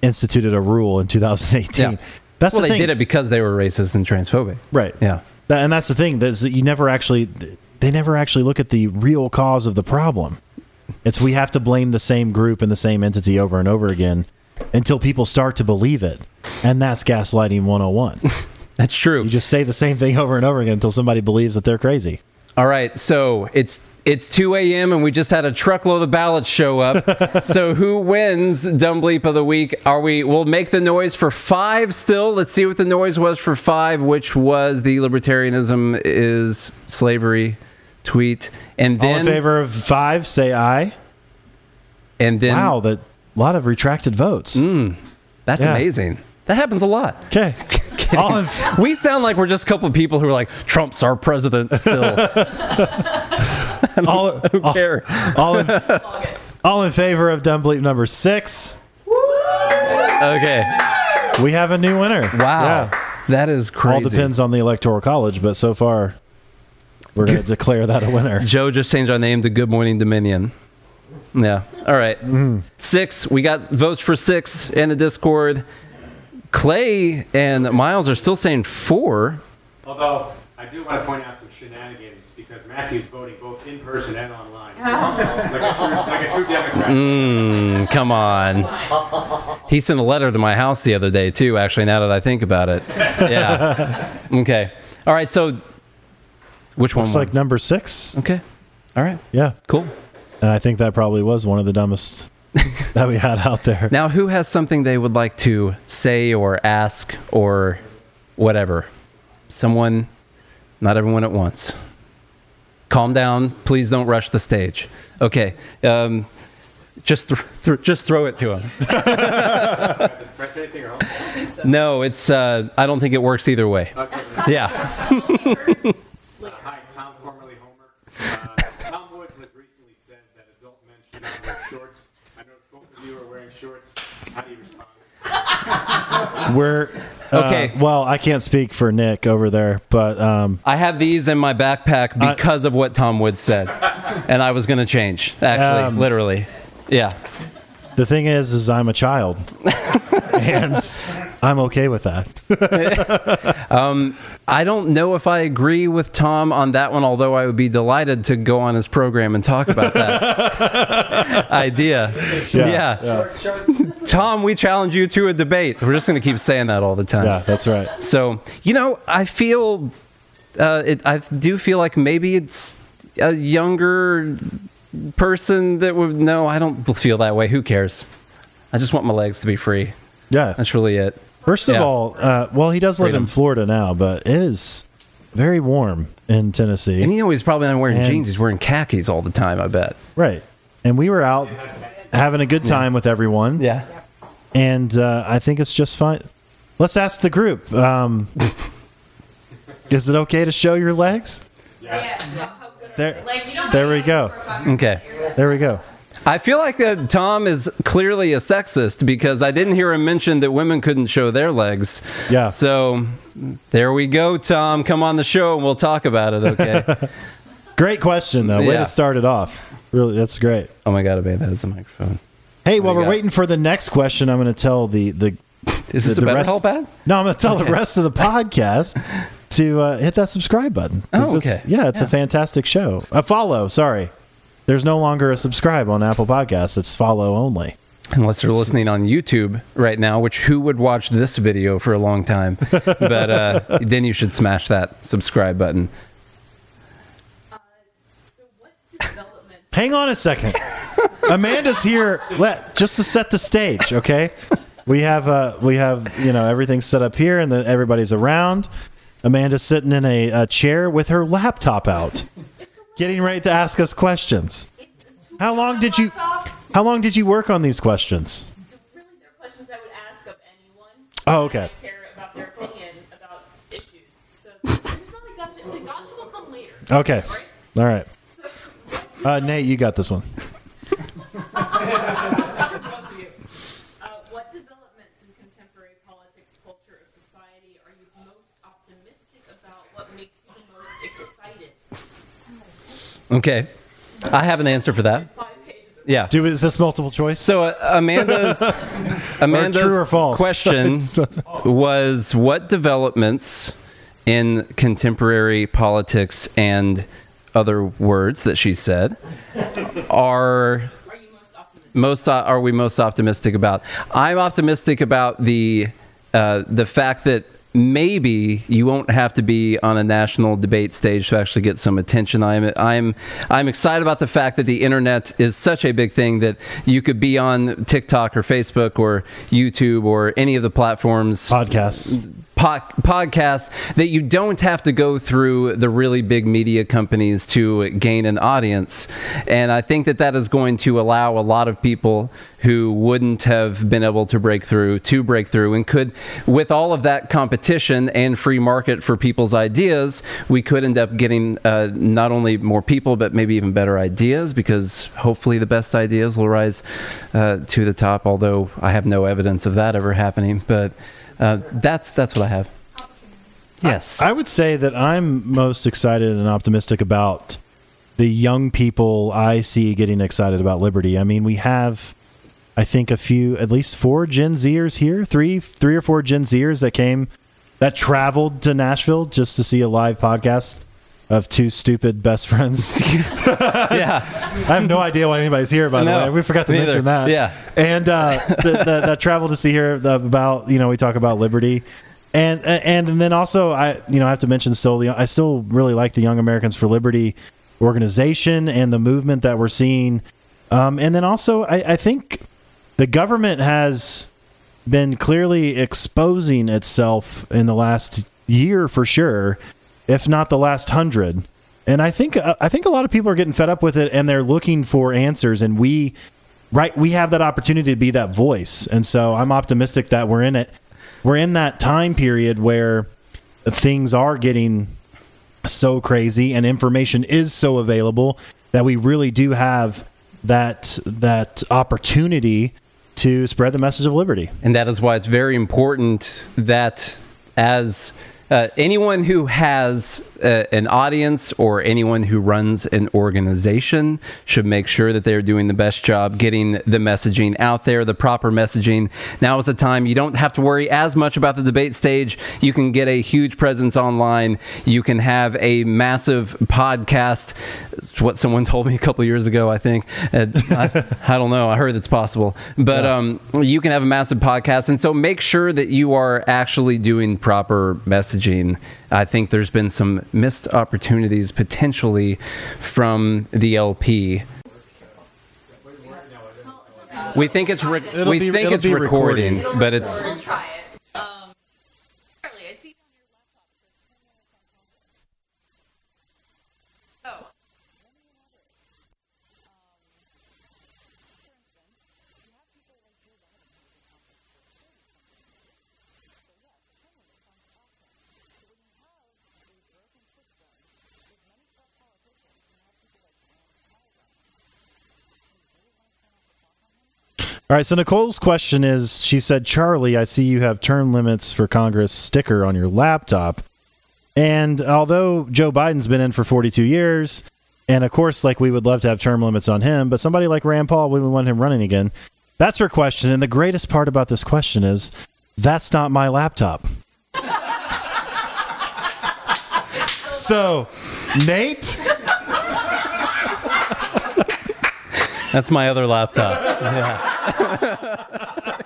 instituted a rule in 2018. Yeah. That's well, the they thing. Did it because they were racist and transphobic. Right. Yeah. And that's the thing. They never actually look at the real cause of the problem. It's we have to blame the same group and the same entity over and over again. Until people start to believe it. And that's gaslighting 101. That's true. You just say the same thing over and over again until somebody believes that they're crazy. All right, so it's 2 a.m. and we just had a truckload of ballots show up. So who wins Dumb Bleep of the Week? We'll make the noise for 5 still. Let's see what the noise was for 5, which was the libertarianism is slavery tweet. And then all in favor of 5, say aye. And then wow, that a lot of retracted votes. That's amazing. That happens a lot. Okay. We sound like we're just a couple of people who are like, Trump's our president still. I don't care. All in favor of Dumb Bleep number 6. Okay. We have a new winner. Wow. Yeah. That is crazy. All depends on the Electoral College, but so far we're going to declare that a winner. Joe just changed our name to Good Morning Dominion. Yeah. All right. 6. We got votes for 6 in the Discord. Clay and Miles are still saying 4. Although I do want to point out some shenanigans because Matthew's voting both in person and online, like a true Democrat. Come on. He sent a letter to my house the other day too. Actually, now that I think about it. Yeah. Okay. All right. So, which one? Looks like number 6. Okay. All right. Yeah. Cool. And I think that probably was one of the dumbest that we had out there. Now, who has something they would like to say or ask or whatever? Someone, not everyone at once. Calm down. Please don't rush the stage. Okay. Just throw it to him. No, it's. I don't think it works either way. Yeah. Hi, Tom, formerly Homer. Shorts. I know both of you are wearing shorts. How do you respond? We're okay. Well, I can't speak for Nick over there, but I have these in my backpack because of what Tom Woods said, and I was going to change. Actually, literally, yeah. The thing is I'm a child, and I'm okay with that. I don't know if I agree with Tom on that one, although I would be delighted to go on his program and talk about that idea. Yeah. Tom, we challenge you to a debate. We're just going to keep saying that all the time. Yeah, that's right. So, you know, I feel, I do feel like maybe it's a younger person that would, no, I don't feel that way. Who cares? I just want my legs to be free. Yeah. That's really it. First of all, well, he does live in Florida now, but it is very warm in Tennessee. And you know, he's probably not wearing jeans. He's wearing khakis all the time, I bet. Right. And we were out having a good time with everyone. Yeah. And I think it's just fine. Let's ask the group. Is it okay to show your legs? Yes. Yeah. There we go. Okay. There we go. I feel like that Tom is clearly a sexist because I didn't hear him mention that women couldn't show their legs. Yeah. So there we go, Tom. Come on the show and we'll talk about it, okay? Great question, though. Way to start it off. Really, that's great. Oh, my God, I made that as the microphone. Hey, while we're waiting for the next question, I'm going to tell the Is this a BetterHelp ad? No, I'm going to tell the rest of the podcast to hit that subscribe button. Oh, okay. It's a fantastic show. A follow, sorry. There's no longer a subscribe on Apple Podcasts. It's follow only. Unless they're listening on YouTube right now, which who would watch this video for a long time? But then you should smash that subscribe button. So what development? Hang on a second. Amanda's here just to set the stage, okay? We have everything set up here and everybody's around. Amanda's sitting in a chair with her laptop out, getting ready to ask us questions. How long did you work on these questions? Really, they're questions I would ask of anyone. Oh, okay. I care about their opinion about issues. So this is not a gotcha. The gotcha will come later. Okay. All right. Nate, you got this one. What developments in contemporary politics, culture, or society are you most optimistic about? What makes you the most excited? Okay, I have an answer for that. Yeah. Is this multiple choice? So Amanda's true or false question was, what developments in contemporary politics and other words that she said are we most optimistic about? I'm optimistic about the fact that maybe you won't have to be on a national debate stage to actually get some attention. I'm excited about the fact that the internet is such a big thing that you could be on TikTok or Facebook or YouTube or any of the platforms, podcasts, that you don't have to go through the really big media companies to gain an audience. And I think that is going to allow a lot of people who wouldn't have been able to break through and could, with all of that competition and free market for people's ideas, we could end up getting not only more people, but maybe even better ideas, because hopefully the best ideas will rise to the top, although I have no evidence of that ever happening. But that's what I have. Yes. I would say that I'm most excited and optimistic about the young people I see getting excited about liberty. I mean, we have, I think, at least four Gen Zers here, three or four Gen Zers that traveled to Nashville just to see a live podcast of two stupid best friends. Yeah. I have no idea why anybody's here, by the way. We forgot to mention that. Yeah. And that travel to see here about, we talk about liberty. And then also, I have to mention I still really like the Young Americans for Liberty organization and the movement that we're seeing. And then also, I think the government has been clearly exposing itself in the last year for sure, if not the last 100. And I think a lot of people are getting fed up with it, and they're looking for answers. And we have that opportunity to be that voice. And so I'm optimistic that we're in it. We're in that time period where things are getting so crazy and information is so available that we really do have that opportunity to spread the message of liberty. And that is why it's very important that as anyone who has an audience or anyone who runs an organization should make sure that they're doing the best job getting the messaging out there, the proper messaging. Now is the time. You don't have to worry as much about the debate stage. You can get a huge presence online. You can have a massive podcast. It's what someone told me a couple of years ago, I think. I don't know. I heard it's possible. But yeah. You can have a massive podcast. And so make sure that you are actually doing proper messaging. I think there's been some missed opportunities potentially from the LP. We think it's recording, but it's. All right, so Nicole's question is, she said, Charlie, I see you have term limits for Congress sticker on your laptop. And although Joe Biden's been in for 42 years, and of course, like, we would love to have term limits on him, but somebody like Rand Paul, we would want him running again. That's her question. And the greatest part about this question is, that's not my laptop. So, Nate? That's my other laptop. Yeah.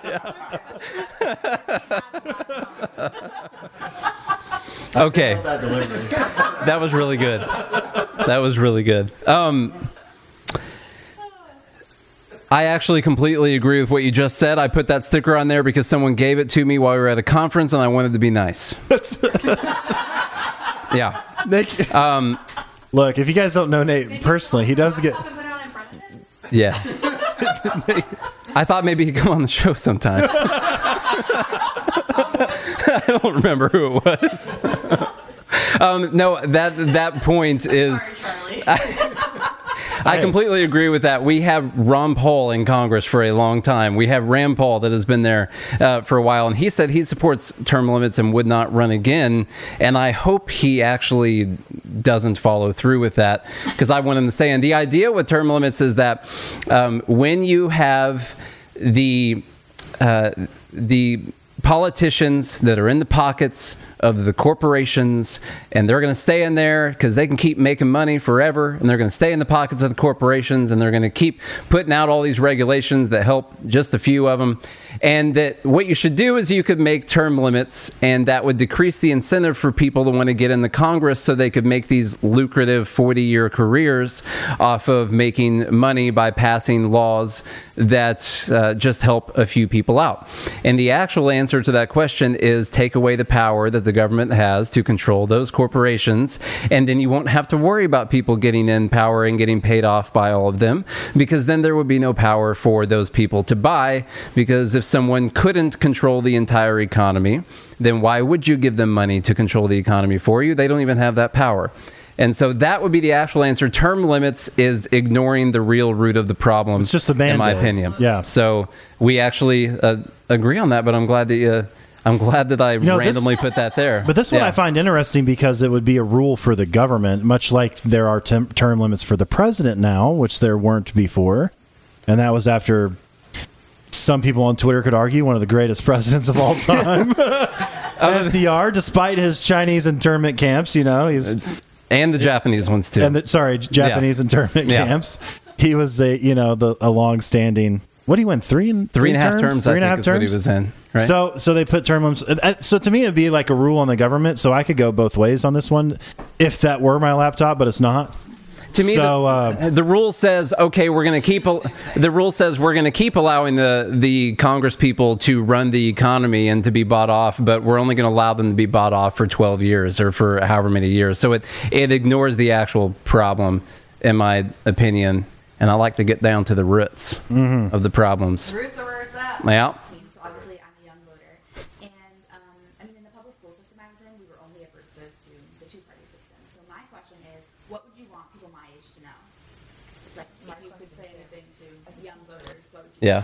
Yeah. Okay. That was really good. I actually completely agree with what you just said. I put that sticker on there because someone gave it to me while we were at a conference, and I wanted to be nice. Yeah. Nick, look, if you guys don't know Nate personally, he does get... Yeah. I thought maybe he'd come on the show sometime. I don't remember who it was. No, that point is... I completely agree with that. We have Ron Paul in Congress for a long time. We have Rand Paul that has been there for a while. And he said he supports term limits and would not run again. And I hope he actually doesn't follow through with that, because I want him to say. And the idea with term limits is that when you have the politicians that are in the pockets of the corporations, and they're going to stay in there because they can keep making money forever, and they're going to stay in the pockets of the corporations, and they're going to keep putting out all these regulations that help just a few of them. And that what you should do is you could make term limits, and that would decrease the incentive for people to want to get in the Congress so they could make these lucrative 40-year careers off of making money by passing laws that just help a few people out. And the actual answer to that question is take away the power that the government has to control those corporations, and then you won't have to worry about people getting in power and getting paid off by all of them, because then there would be no power for those people to buy. Because if someone couldn't control the entire economy, then why would you give them money to control the economy for you? They don't even have that power. And so that would be the actual answer. Term limits is ignoring the real root of the problem. It's just a band-aid, in my opinion. Yeah. So we actually agree on that, but I'm glad that I randomly put that there. But this one I find interesting because it would be a rule for the government, much like there are term limits for the president now, which there weren't before. And that was after some people on Twitter could argue one of the greatest presidents of all time. FDR, despite his Chinese internment camps, he's... And the Japanese ones, too. Japanese internment camps. He was, a long-standing... What, he went three and a half terms? What he was in, right? So they put term limits. So to me, it'd be like a rule on the government. So I could go both ways on this one, if that were my laptop, but it's not. To me, the rule says, okay, we're going to keep allowing the Congress people to run the economy and to be bought off, but we're only going to allow them to be bought off for 12 years or for however many years. So it ignores the actual problem, in my opinion. And I like to get down to the roots of the problems. The roots are where it's at. Yeah. Okay, so obviously I'm a young voter. And, in the public school system I was in, we were only ever exposed to the two-party system. So my question is, what would you want people my age to know? Like, if you could say anything to young voters, what would you say?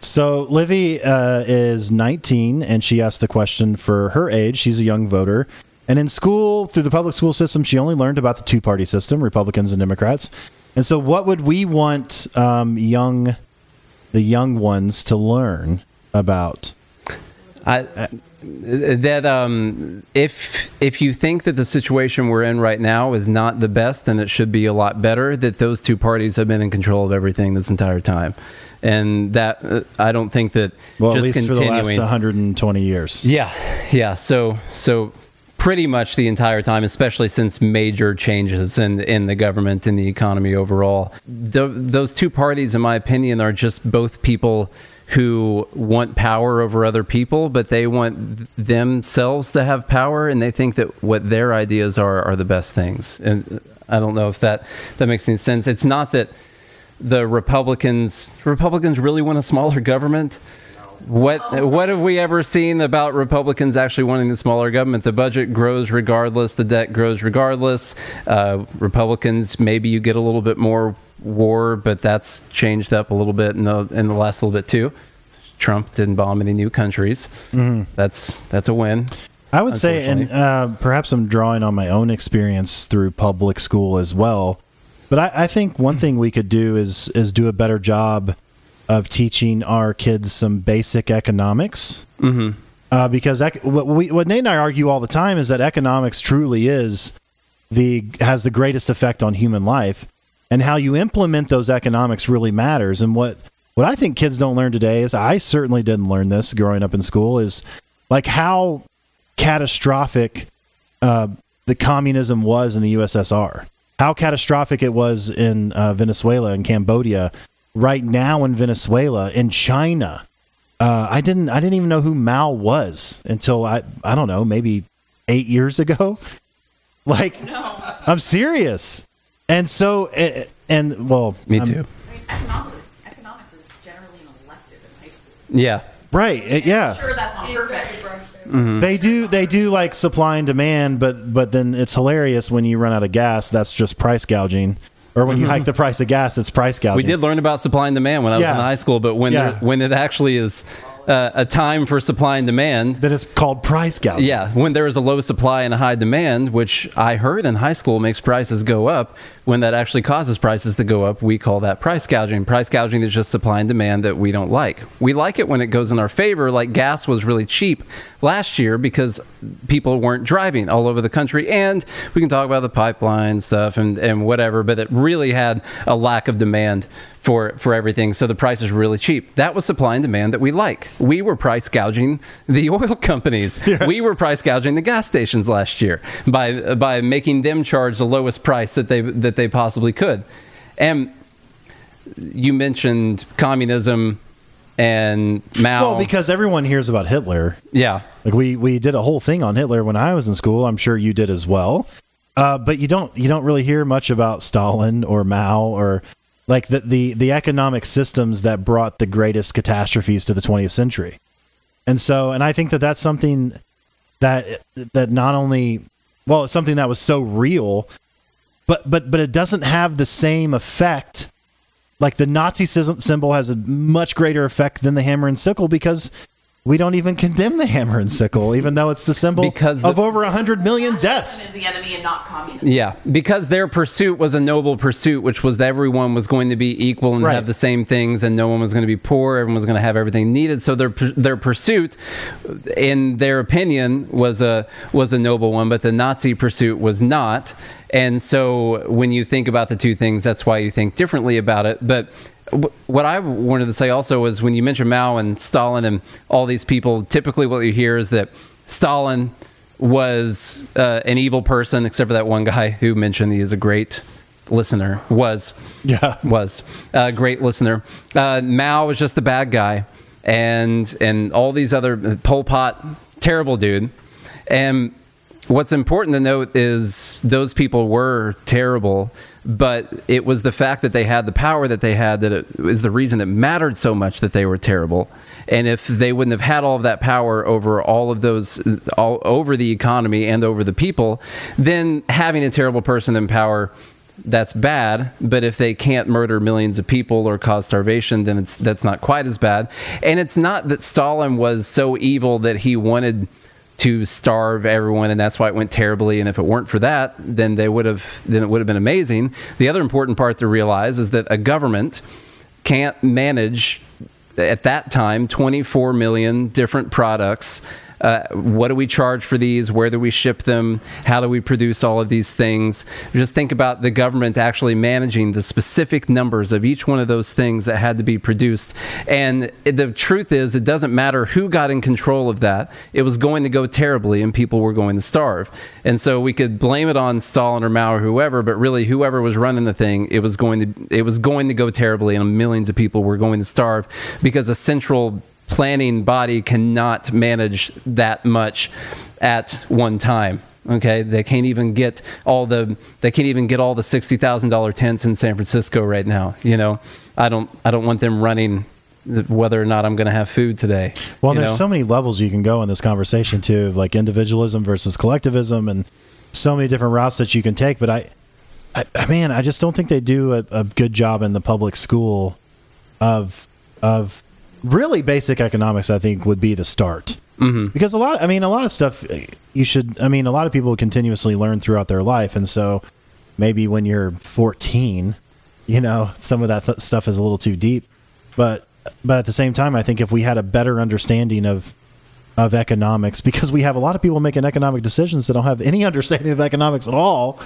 So Livy is 19, and she asked the question for her age. She's a young voter. And in school, through the public school system, she only learned about the two-party system, Republicans and Democrats. And so what would we want the young ones to learn about? If you think that the situation we're in right now is not the best and it should be a lot better, that those two parties have been in control of everything this entire time. And that I don't think that, well, just at least for the last 120 years. Yeah. So pretty much the entire time, especially since major changes in the government and the economy overall. Those two parties, in my opinion, are just both people who want power over other people, but they want themselves to have power, and they think that what their ideas are the best things. And I don't know if that makes any sense. It's not that the Republicans really want a smaller government. What have we ever seen about Republicans actually wanting the smaller government? The budget grows regardless. The debt grows regardless. Republicans, maybe you get a little bit more war, but that's changed up a little bit in the last little bit too. Trump didn't bomb any new countries. Mm-hmm. That's a win. I would say, and perhaps I'm drawing on my own experience through public school as well, but I think one thing we could do is do a better job of teaching our kids some basic economics. Mm-hmm. Because what Nate and I argue all the time is that economics truly has the greatest effect on human life, and how you implement those economics really matters. And what I think kids don't learn today is, I certainly didn't learn this growing up in school, is like how catastrophic the communism was in the USSR, how catastrophic it was in Venezuela and Cambodia. Right now in Venezuela, in China, I didn't even know who Mao was until I don't know, maybe 8 years ago. Like, no. I'm serious. And so, and well, me too. I mean, economics is generally an elective in high school. Yeah, right. Yeah. I'm sure, that's perfect. Mm-hmm. They do like supply and demand, but then it's hilarious when you run out of gas. That's just price gouging. Or when you hike the price of gas, it's price gouging. We did learn about supply and demand when I was in high school, but when it actually is a time for supply and demand, then it's called price gouging. Yeah, when there is a low supply and a high demand, which I heard in high school makes prices go up, when that actually causes prices to go up, we call that price gouging. Price gouging is just supply and demand that we don't like. We like it when it goes in our favor, like gas was really cheap last year because people weren't driving all over the country, and we can talk about the pipeline stuff and whatever, but it really had a lack of demand for everything, so the price is really cheap. That was supply and demand that we like. We were price gouging the oil companies. Yeah. We were price gouging the gas stations last year by making them charge the lowest price that they possibly could. And you mentioned communism and Mao. Well, because everyone hears about Hitler. Yeah. Like we did a whole thing on Hitler when I was in school. I'm sure you did as well. But you don't really hear much about Stalin or Mao or like the economic systems that brought the greatest catastrophes to the 20th century. And so, and I think that that's something that not only, well, it's something that was so real, but it doesn't have the same effect. Like the Nazi symbol has a much greater effect than the hammer and sickle, because we don't even condemn the hammer and sickle, even though it's the symbol of over 100 million deaths. Is the enemy and not communism. Yeah, because their pursuit was a noble pursuit, which was that everyone was going to be equal and have the same things, and no one was going to be poor. Everyone was going to have everything needed. So their pursuit, in their opinion, was a noble one, but the Nazi pursuit was not. And so when you think about the two things, that's why you think differently about it. But what I wanted to say also was, when you mention Mao and Stalin and all these people, typically what you hear is that Stalin was an evil person, except for that one guy who mentioned he is a great listener. Was a great listener. Mao was just a bad guy, and all these other, Pol Pot, terrible dude. And what's important to note is those people were terrible, but it was the fact that they had the power that they had that it is the reason it mattered so much that they were terrible. And if they wouldn't have had all of that power over all of those, all over the economy and over the people, then having a terrible person in power that's bad. But if they can't murder millions of people or cause starvation, then that's not quite as bad. And it's not that Stalin was so evil that he wanted to starve everyone, and that's why it went terribly. And if it weren't for that, then it would have been amazing. The other important part to realize is that a government can't manage at that time 24 million different products. What do we charge for these? Where do we ship them? How do we produce all of these things? Just think about the government actually managing the specific numbers of each one of those things that had to be produced. And the truth is, it doesn't matter who got in control of that. It was going to go terribly, and people were going to starve. And so we could blame it on Stalin or Mao or whoever, but really whoever was running the thing, it was going to go terribly, and millions of people were going to starve because a central planning body cannot manage that much at one time. Okay, they can't even get all the $60,000 tents in San Francisco right now. You know, I don't want them running whether or not I'm going to have food today. Well, there's so many levels you can go in this conversation too, like individualism versus collectivism, and so many different routes that you can take. But I just don't think they do a good job in the public school of. Really basic economics, I think, would be the start. Mm-hmm. Because a lot of stuff a lot of people continuously learn throughout their life. And so maybe when you're 14, some of that stuff is a little too deep. But at the same time, I think if we had a better understanding of economics, because we have a lot of people making economic decisions that don't have any understanding of economics at all.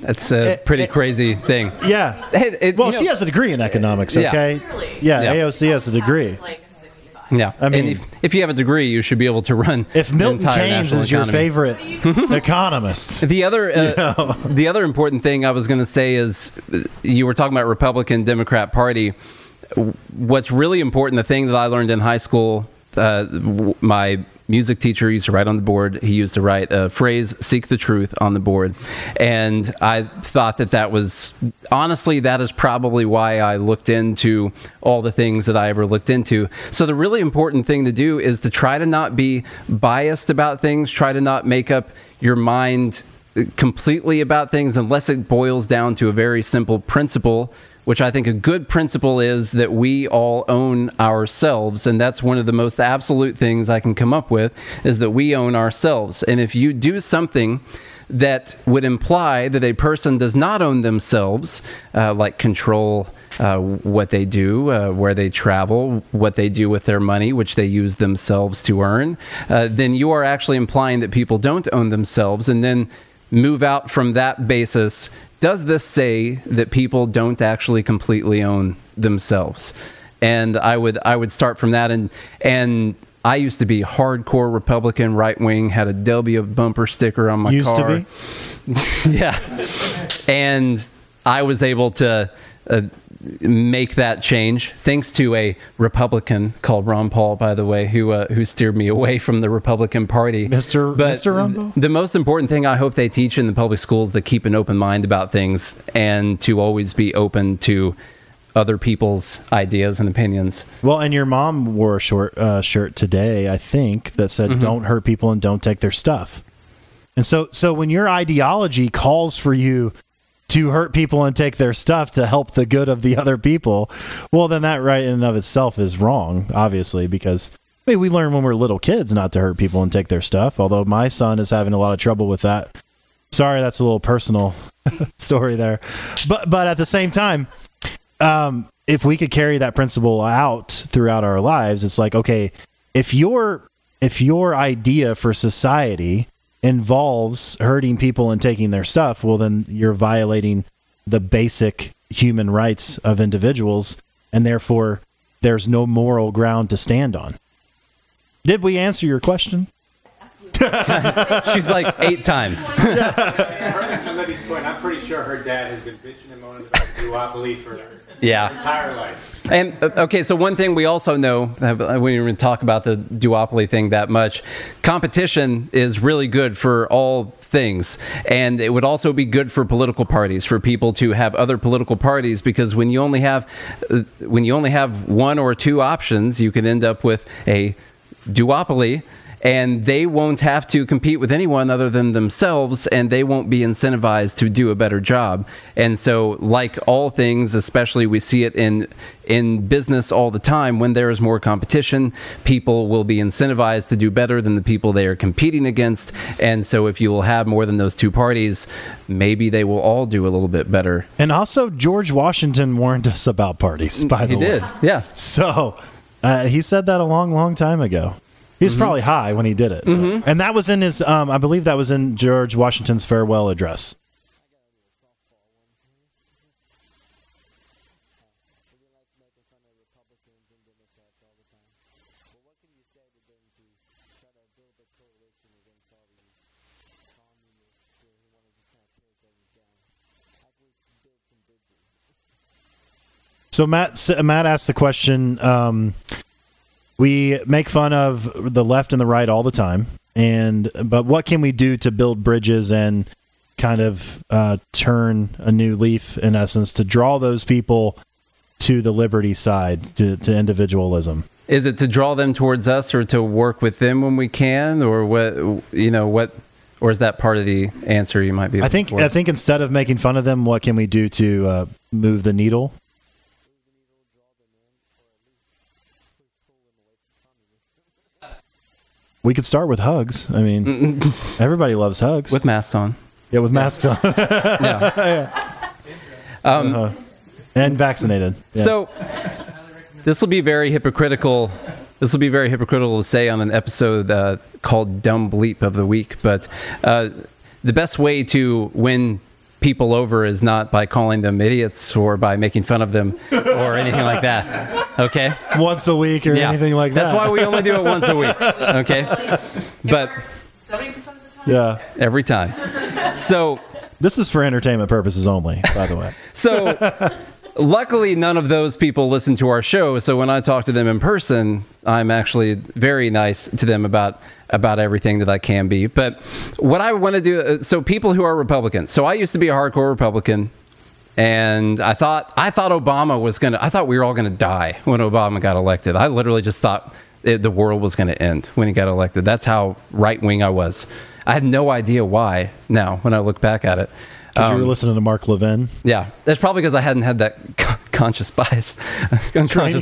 That's a pretty crazy thing. Yeah. She has a degree in economics, okay? Yeah, yeah. AOC has a degree. Yeah. I mean, if you have a degree, you should be able to run. If Milton Keynes is your favorite economist. The other important thing I was going to say is, you were talking about Republican Democrat Party. What's really important, the thing that I learned in high school, my music teacher used to write on the board. He used to write a phrase, "seek the truth," on the board. And I thought that was, honestly, that is probably why I looked into all the things that I ever looked into. So the really important thing to do is to try to not be biased about things, try to not make up your mind completely about things unless it boils down to a very simple principle, which I think a good principle is that we all own ourselves. And that's one of the most absolute things I can come up with, is that we own ourselves. And if you do something that would imply that a person does not own themselves, like control what they do, where they travel, what they do with their money, which they use themselves to earn, then you are actually implying that people don't own themselves. And then move out from that basis. Does this say that people don't actually completely own themselves? And I would start from that. And I used to be hardcore Republican, right wing, had a W bumper sticker on my car. Used to be? Yeah. And I was able to make that change, thanks to a Republican called Ron Paul, by the way, who steered me away from the Republican Party. Mr. Ron Paul? The most important thing I hope they teach in the public schools is to keep an open mind about things and to always be open to other people's ideas and opinions. Well, and your mom wore a shirt today, I think, that said, mm-hmm. Don't hurt people and don't take their stuff. And so when your ideology calls for you to hurt people and take their stuff to help the good of the other people, well, then that right in and of itself is wrong, obviously, because we learn when we're little kids not to hurt people and take their stuff, although my son is having a lot of trouble with that. Sorry, that's a little personal story there. But at the same time, if we could carry that principle out throughout our lives, it's like, okay, if your idea for society involves hurting people and taking their stuff, well, then you're violating the basic human rights of individuals, and therefore there's no moral ground to stand on. Did we answer your question? She's like 8 times. To Libby's point, I'm pretty sure her dad has been bitching and moaning about duopoly for her entire life. And okay, so one thing we also know, we didn't even talk about the duopoly thing that much. Competition is really good for all things, and it would also be good for political parties, for people to have other political parties, because when you only have one or two options, you can end up with a duopoly. and they won't have to compete with anyone other than themselves, and they won't be incentivized to do a better job. And so, like all things, especially we see it in business all the time, when there is more competition, people will be incentivized to do better than the people they are competing against. And so if you will have more than those two parties, maybe they will all do a little bit better. And also, George Washington warned us about parties, by the way. He did, yeah. So he said that a long, long time ago. He was probably high when he did it. Mm-hmm. And that was in his, I believe that was in George Washington's farewell address. So Matt asked the question, we make fun of the left and the right all the time, but what can we do to build bridges and kind of turn a new leaf, in essence, to draw those people to the liberty side, to individualism? Is it to draw them towards us, or to work with them when we can, or or is that part of the answer you might be? I think instead of making fun of them, what can we do to move the needle? We could start with hugs. I mean, everybody loves hugs. With masks on. Yeah, with masks on. Yeah. And vaccinated. Yeah. So this will be very hypocritical to say on an episode called Dumb Bleep of the Week, but the best way to win people over is not by calling them idiots or by making fun of them or anything like that. Okay? Once a week or anything like that. That's why we only do it once a week. Okay? But 70% of the time? Yeah. Every time. So this is for entertainment purposes only, by the way. So luckily, none of those people listen to our show, so when I talk to them in person, I'm actually very nice to them about everything that I can be. But what I want to do, so people who are Republicans. So I used to be a hardcore Republican, and I thought Obama was going to, I thought we were all going to die when Obama got elected. I literally just thought the world was going to end when he got elected. That's how right-wing I was. I had no idea why now when I look back at it. Because you were listening to Mark Levin? Yeah. That's probably because I hadn't had that unconscious bias training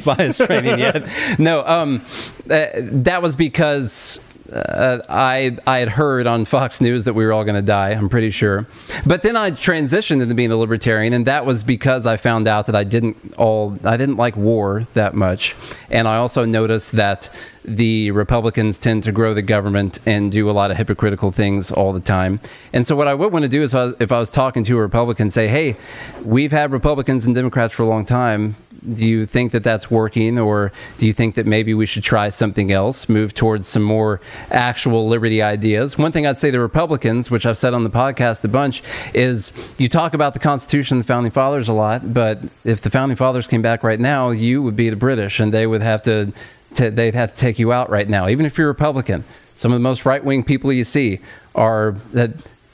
yet. No, that was because I had heard on Fox News that we were all going to die, I'm pretty sure. But then I transitioned into being a libertarian, and that was because I found out that I didn't like war that much. And I also noticed that the Republicans tend to grow the government and do a lot of hypocritical things all the time. And so what I would want to do is, if I was talking to a Republican, say, hey, we've had Republicans and Democrats for a long time. Do you think that that's working, or do you think that maybe we should try something else, move towards some more actual liberty ideas? One thing I'd say to Republicans, which I've said on the podcast a bunch, is you talk about the Constitution and the Founding Fathers a lot, but if the Founding Fathers came back right now, you would be the British, and they would have to they'd have to take you out right now, even if you're Republican. Some of the most right-wing people you see are that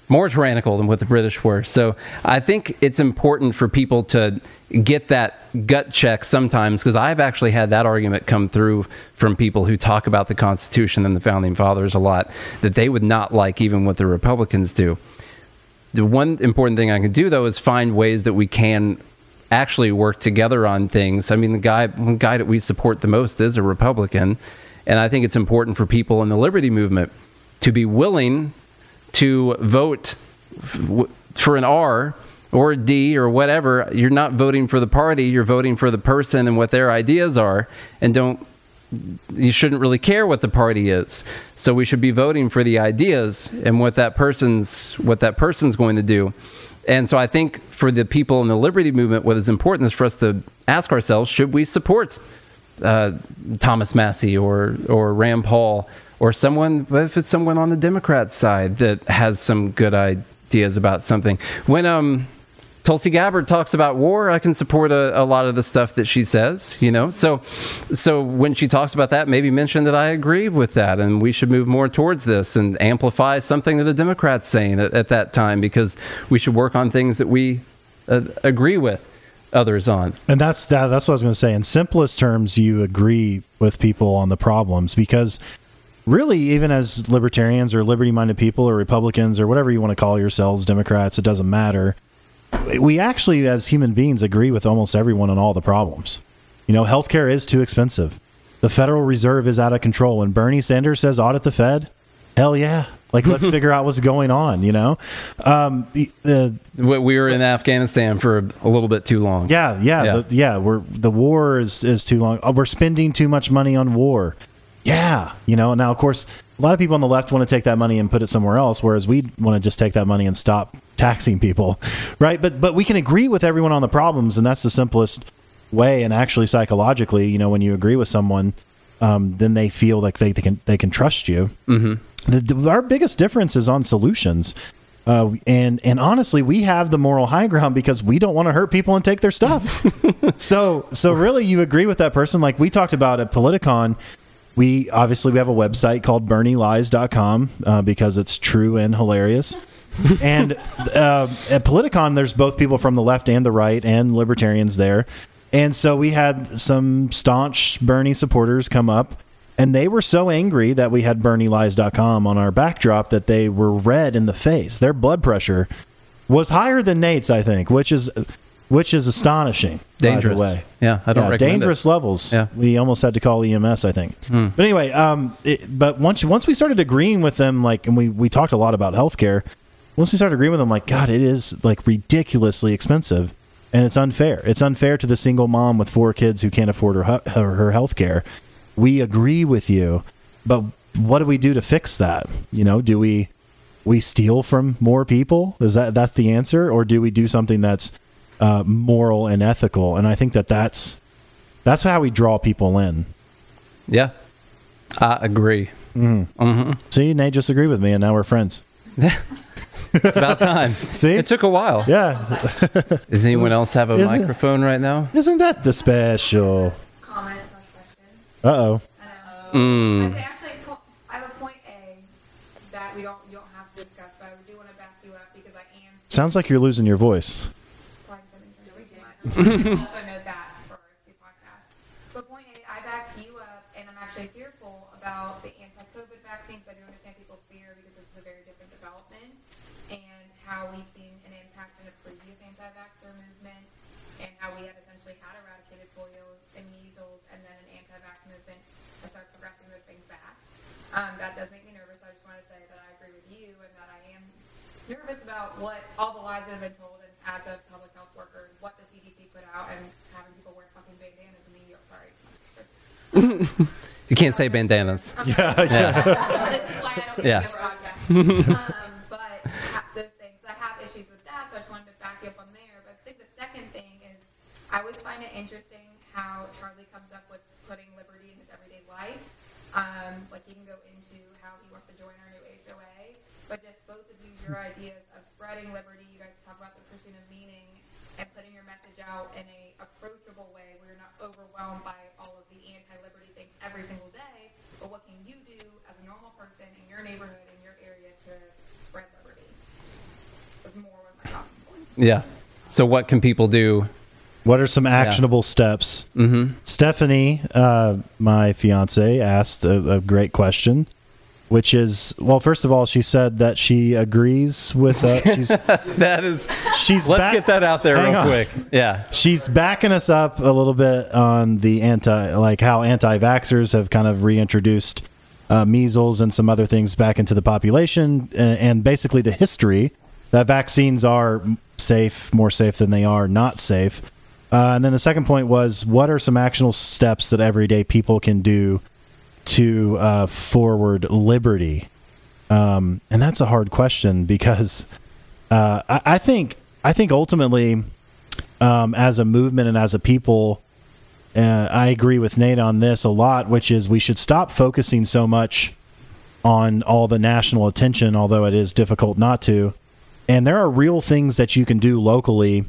more tyrannical than what the British were. So I think it's important for people to get that gut check sometimes, because I've actually had that argument come through from people who talk about the Constitution and the Founding Fathers a lot, that they would not like even what the Republicans do. The one important thing I can do, though, is find ways that we can actually work together on things. I mean, the guy that we support the most is a Republican, and I think it's important for people in the liberty movement to be willing to vote for an R or a D or whatever. You're not voting for the party, you're voting for the person and what their ideas are, and you shouldn't really care what the party is. So we should be voting for the ideas and what that person's going to do. And so I think for the people in the liberty movement, what is important is for us to ask ourselves, should we support Thomas Massey or Rand Paul, or someone, if it's someone on the Democrat side that has some good ideas about something. When Tulsi Gabbard talks about war, I can support a lot of the stuff that she says, you know. So when she talks about that, maybe mention that I agree with that, and we should move more towards this and amplify something that a Democrat's saying at that time, because we should work on things that we agree with others on. And that's what I was going to say. In simplest terms, you agree with people on the problems, because really, even as libertarians or liberty-minded people or Republicans or whatever you want to call yourselves, Democrats, it doesn't matter. We actually, as human beings, agree with almost everyone on all the problems. You know, healthcare is too expensive. The Federal Reserve is out of control. When Bernie Sanders says audit the Fed, hell yeah. Like, let's figure out what's going on, you know? We were in Afghanistan for a little bit too long. Yeah. The war is too long. We're spending too much money on war. Yeah. You know, now, of course, a lot of people on the left want to take that money and put it somewhere else, whereas we want to just take that money and stop taxing people, right? But we can agree with everyone on the problems, and that's the simplest way. And actually, psychologically, you know, when you agree with someone, then they feel like they can trust you. Mm-hmm. Our biggest difference is on solutions. And honestly, we have the moral high ground because we don't want to hurt people and take their stuff. So really, you agree with that person. Like we talked about at Politicon, we have a website called BernieLies.com because it's true and hilarious. And at Politicon, there's both people from the left and the right and libertarians there. And so we had some staunch Bernie supporters come up. And they were so angry that we had BernieLies.com on our backdrop that they were red in the face. Their blood pressure was higher than Nate's, I think, which is astonishing. Dangerous. By the way. Yeah, I don't recommend dangerous it. Levels. Yeah. We almost had to call EMS, I think. Mm. But anyway, but once we started agreeing with them, like, and we talked a lot about healthcare. Once we started agreeing with them, like, God, it is like ridiculously expensive, and it's unfair. It's unfair to the single mom with four kids who can't afford her healthcare. We agree with you, but what do we do to fix that? You know, do we steal from more people? Is that's the answer? Or do we do something that's moral and ethical? And I think that's how we draw people in. Yeah, I agree. Mm-hmm. Mm-hmm. See, Nate just agreed with me and now we're friends. Yeah. It's about time. See? It took a while. Yeah. Does anyone else have a microphone right now? Isn't that the special? Uh oh. I say actually, I have a point A that you don't have to discuss, but I do want to back you up because I am. Sounds like you're losing your voice. Well, also note that for the podcast. But point A, I back you up, and I'm actually fearful about the anti-COVID vaccines. I do understand people's fear because this is a very different development, and how we've seen an impact in the previous anti-vaxxer movement, and how we had essentially had eradicated polio and measles, and then an anti-vax movement and start progressing those things back. That does make me nervous. I just want to say that I agree with you and that I am nervous about what all the lies that have been told, and as a public health worker, what the CDC put out and having people wear fucking bandanas in the New York. Sorry. You can't say bandanas. Yeah. This is why I don't do a podcast. But those things, I have issues with that, so I just wanted to back you up on there. But I think the second thing is I always find it interesting how Charlie comes up with putting liberty in his everyday life. Like he can go into how he wants to join our new HOA, but just both of you, your ideas of spreading liberty, you guys talk about the pursuit of meaning and putting your message out in a approachable way where you're not overwhelmed by all of the anti-liberty things every single day, but what can you do as a normal person in your neighborhood, in your area to spread liberty? That's more what my talking point. Yeah. So what can people do? What are some actionable steps? Mm-hmm. Stephanie, my fiance, asked a great question, which is, well, first of all, she said that she agrees with let's get that out there real quick. Yeah. She's backing us up a little bit on the how anti-vaxxers have kind of reintroduced measles and some other things back into the population, and basically the history that vaccines are safe, more safe than they are not safe. And then the second point was, what are some actionable steps that everyday people can do to forward liberty? And that's a hard question because I think ultimately, as a movement and as a people, I agree with Nate on this a lot, which is we should stop focusing so much on all the national attention, although it is difficult not to. And there are real things that you can do locally.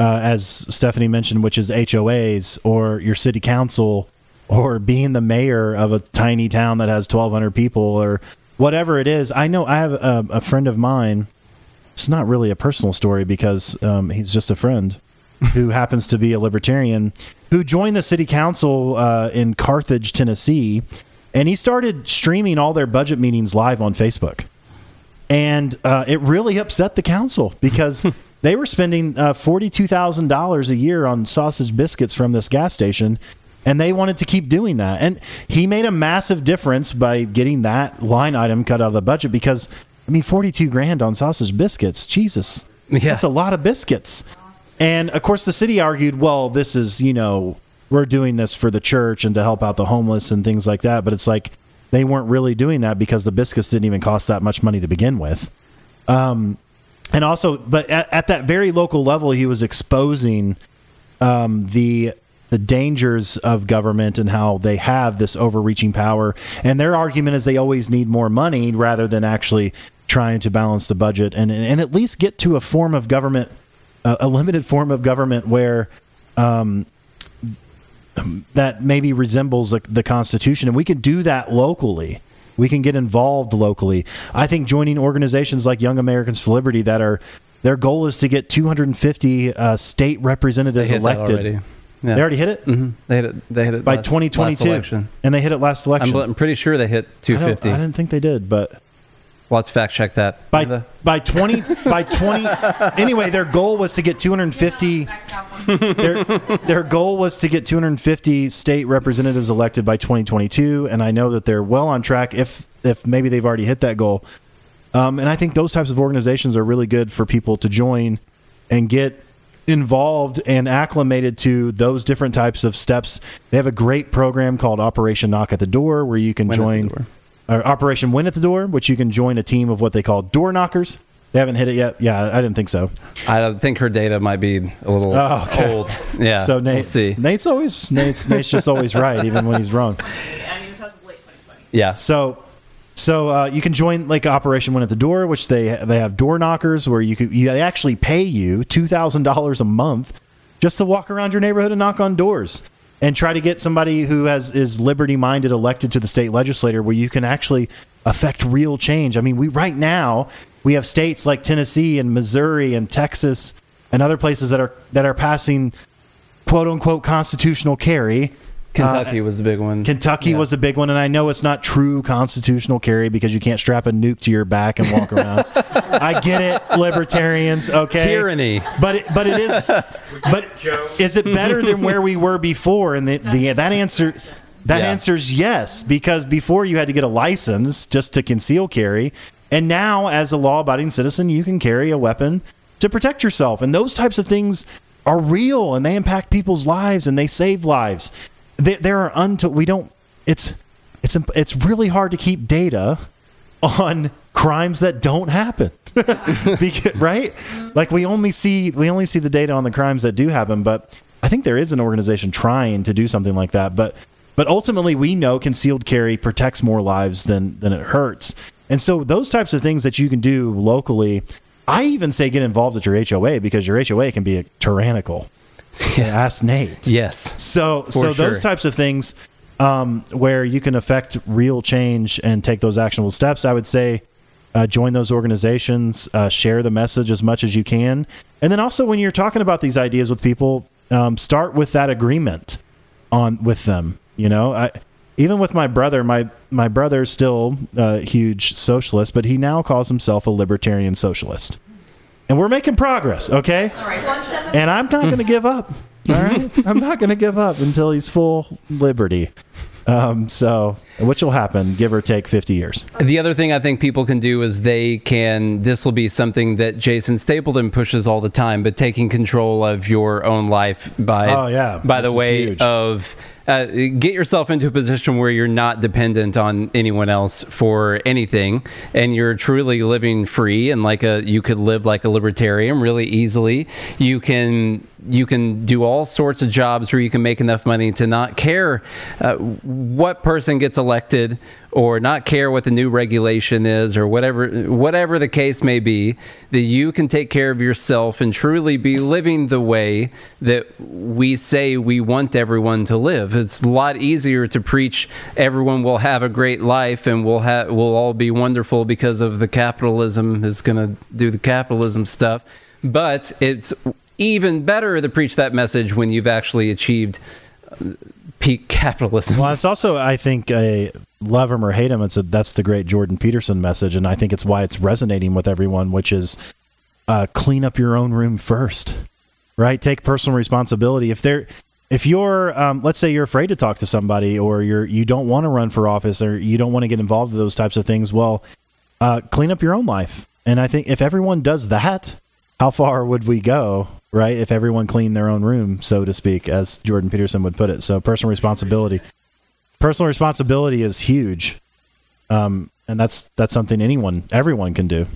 As Stephanie mentioned, which is HOAs or your city council or being the mayor of a tiny town that has 1,200 people or whatever it is. I know I have a friend of mine. It's not really a personal story because he's just a friend who happens to be a libertarian who joined the city council in Carthage, Tennessee, And he started streaming all their budget meetings live on Facebook. And it really upset the council because they were spending $42,000 a year on sausage biscuits from this gas station. And they wanted to keep doing that. And he made a massive difference by getting that line item cut out of the budget because, I mean, 42 grand on sausage biscuits. Jesus. Yeah. That's a lot of biscuits. And, of course, the city argued, well, this is, you know, we're doing this for the church and to help out the homeless and things like that. But it's like they weren't really doing that because the biscuits didn't even cost that much money to begin with. And also, but at that very local level, he was exposing the dangers of government and how they have this overreaching power. And their argument is they always need more money rather than actually trying to balance the budget and at least get to a form of government, a limited form of government where that maybe resembles the Constitution. And we can do that locally. We can get involved locally. I think joining organizations like Young Americans for Liberty that are, their goal is to get 250 state representatives elected. Yeah. They already hit it? Mm-hmm. They hit it by last, 2022. Last and they hit it last election. I'm pretty sure they hit 250. I didn't think they did, but well, let's fact check that. Anyway, their goal was to get 250. Their goal was to get 250 state representatives elected by 2022, and I know that they're well on track if maybe they've already hit that goal. And I think those types of organizations are really good for people to join and get involved and acclimated to those different types of steps. They have a great program called Operation Knock at the Door, where you can join, or Operation Win at the Door, which you can join a team of what they call door knockers. They haven't hit it yet. Yeah, I didn't think so. I think her data might be a little old. Yeah. So Nate's just always right, even when he's wrong. I mean, this was late 2020. Yeah. So you can join like Operation Win at the Door, which they have door knockers where they actually pay you $2,000 a month just to walk around your neighborhood and knock on doors and try to get somebody who is liberty-minded elected to the state legislature where you can actually affect real change. I mean, right now we have states like Tennessee and Missouri and Texas and other places that are passing quote unquote constitutional carry. Kentucky was a big one. Was a big one, and I know it's not true constitutional carry because you can't strap a nuke to your back and walk around. I get it, libertarians. Okay, tyranny. But it is. But is it better than where we were before? And that answer's yes, because before you had to get a license just to conceal carry, and now as a law-abiding citizen, you can carry a weapon to protect yourself. And those types of things are real, and they impact people's lives, and they save lives. There are it's really hard to keep data on crimes that don't happen. Right? Like we only see the data on the crimes that do happen, but I think there is an organization trying to do something like that, but ultimately we know concealed carry protects more lives than it hurts. And so those types of things that you can do locally, I even say get involved at your HOA because your HOA can be tyrannical. Yeah. Ask Nate. Yes. So those types of things where you can affect real change and take those actionable steps, I would say join those organizations, share the message as much as you can. And then also when you're talking about these ideas with people, start with that agreement with them. You know, even with my brother, my brother's still a huge socialist, but he now calls himself a libertarian socialist. And we're making progress, okay? All right. And I'm not going to give up, all right? I'm not going to give up until he's full liberty. Which will happen, give or take 50 years. The other thing I think people can do is this will be something that Jason Stapleton pushes all the time, but taking control of your own life get yourself into a position where you're not dependent on anyone else for anything, and you're truly living free and you could live like a libertarian really easily. You can do all sorts of jobs where you can make enough money to not care what person gets elected or not care what the new regulation is or whatever the case may be, that you can take care of yourself and truly be living the way that we say we want everyone to live. It's a lot easier to preach everyone will have a great life and we'll all be wonderful because of the capitalism is going to do the capitalism stuff. But it's even better to preach that message when you've actually achieved peak capitalism. Well, it's also, I think, love him or hate him, that's the great Jordan Peterson message, and I think it's why it's resonating with everyone, which is clean up your own room first, right? Take personal responsibility. If you're, let's say you're afraid to talk to somebody, or you don't want to run for office, or you don't want to get involved with those types of things, well, clean up your own life. And I think if everyone does that, how far would we go, right? If everyone cleaned their own room, so to speak, as Jordan Peterson would put it. So personal responsibility is huge. And that's something everyone can do.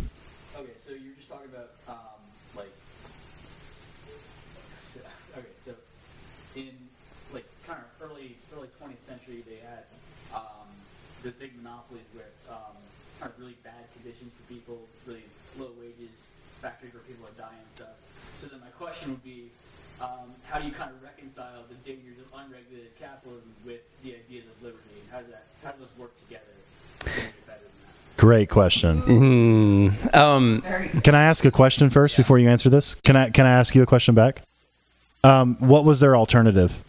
How do you kind of reconcile the dangers of unregulated capitalism with the ideas of liberty? And how do those work together to make it better than that? Great question. Can I ask a question first before you answer this? Can I ask you a question back? What was their alternative?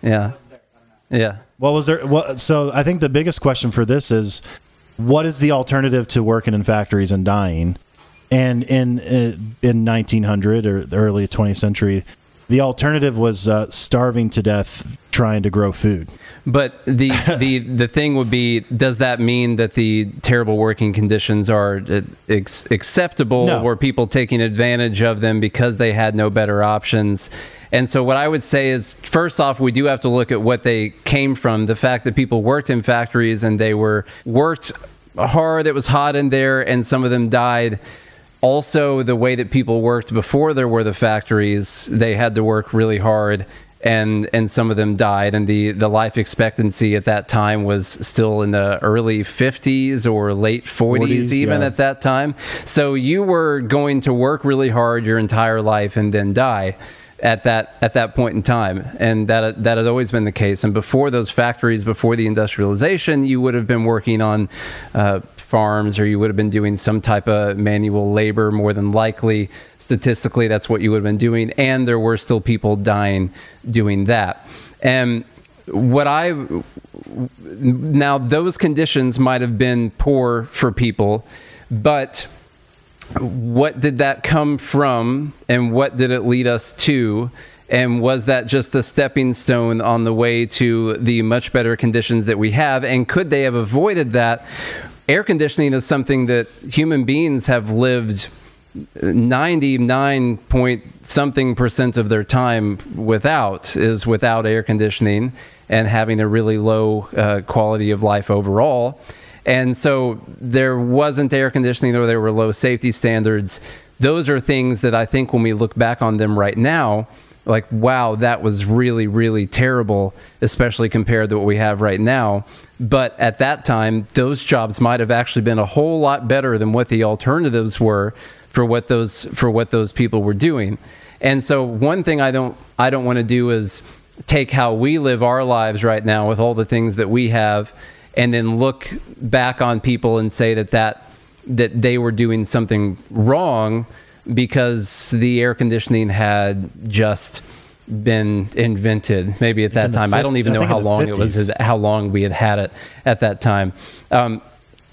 Yeah. Yeah. What was their, so I think the biggest question for this is, what is the alternative to working in factories and dying? And in 1900 or the early 20th century, the alternative was starving to death trying to grow food. But the thing would be, does that mean that the terrible working conditions are acceptable? No. Were people taking advantage of them because they had no better options? And so what I would say is, first off, we do have to look at what they came from. The fact that people worked in factories and they were worked hard, it was hot in there, and some of them died. Also, the way that people worked before there were the factories, they had to work really hard, and some of them died. And the life expectancy at that time was still in the early 50s or late 40s, even at that time. So you were going to work really hard your entire life and then die at that point in time, and that had always been the case. And before those factories, before the industrialization, you would have been working on farms, or you would have been doing some type of manual labor, more than likely. Statistically, that's what you would have been doing, and there were still people dying doing that. And now those conditions might have been poor for people, but what did that come from, and what did it lead us to? And was that just a stepping stone on the way to the much better conditions that we have? And could they have avoided that? Air conditioning is something that human beings have lived 99 point something percent of their time without air conditioning, and having a really low quality of life overall. And so there wasn't air conditioning, or there were low safety standards. Those are things that I think when we look back on them right now, like, wow, that was really, really terrible, especially compared to what we have right now. But at that time, those jobs might have actually been a whole lot better than what the alternatives were for what those people were doing. And so one thing I don't want to do is take how we live our lives right now with all the things that we have, and then look back on people and say that they were doing something wrong because the air conditioning had just been invented. Maybe at that time, I don't even know how long it was, how long we had it at that time.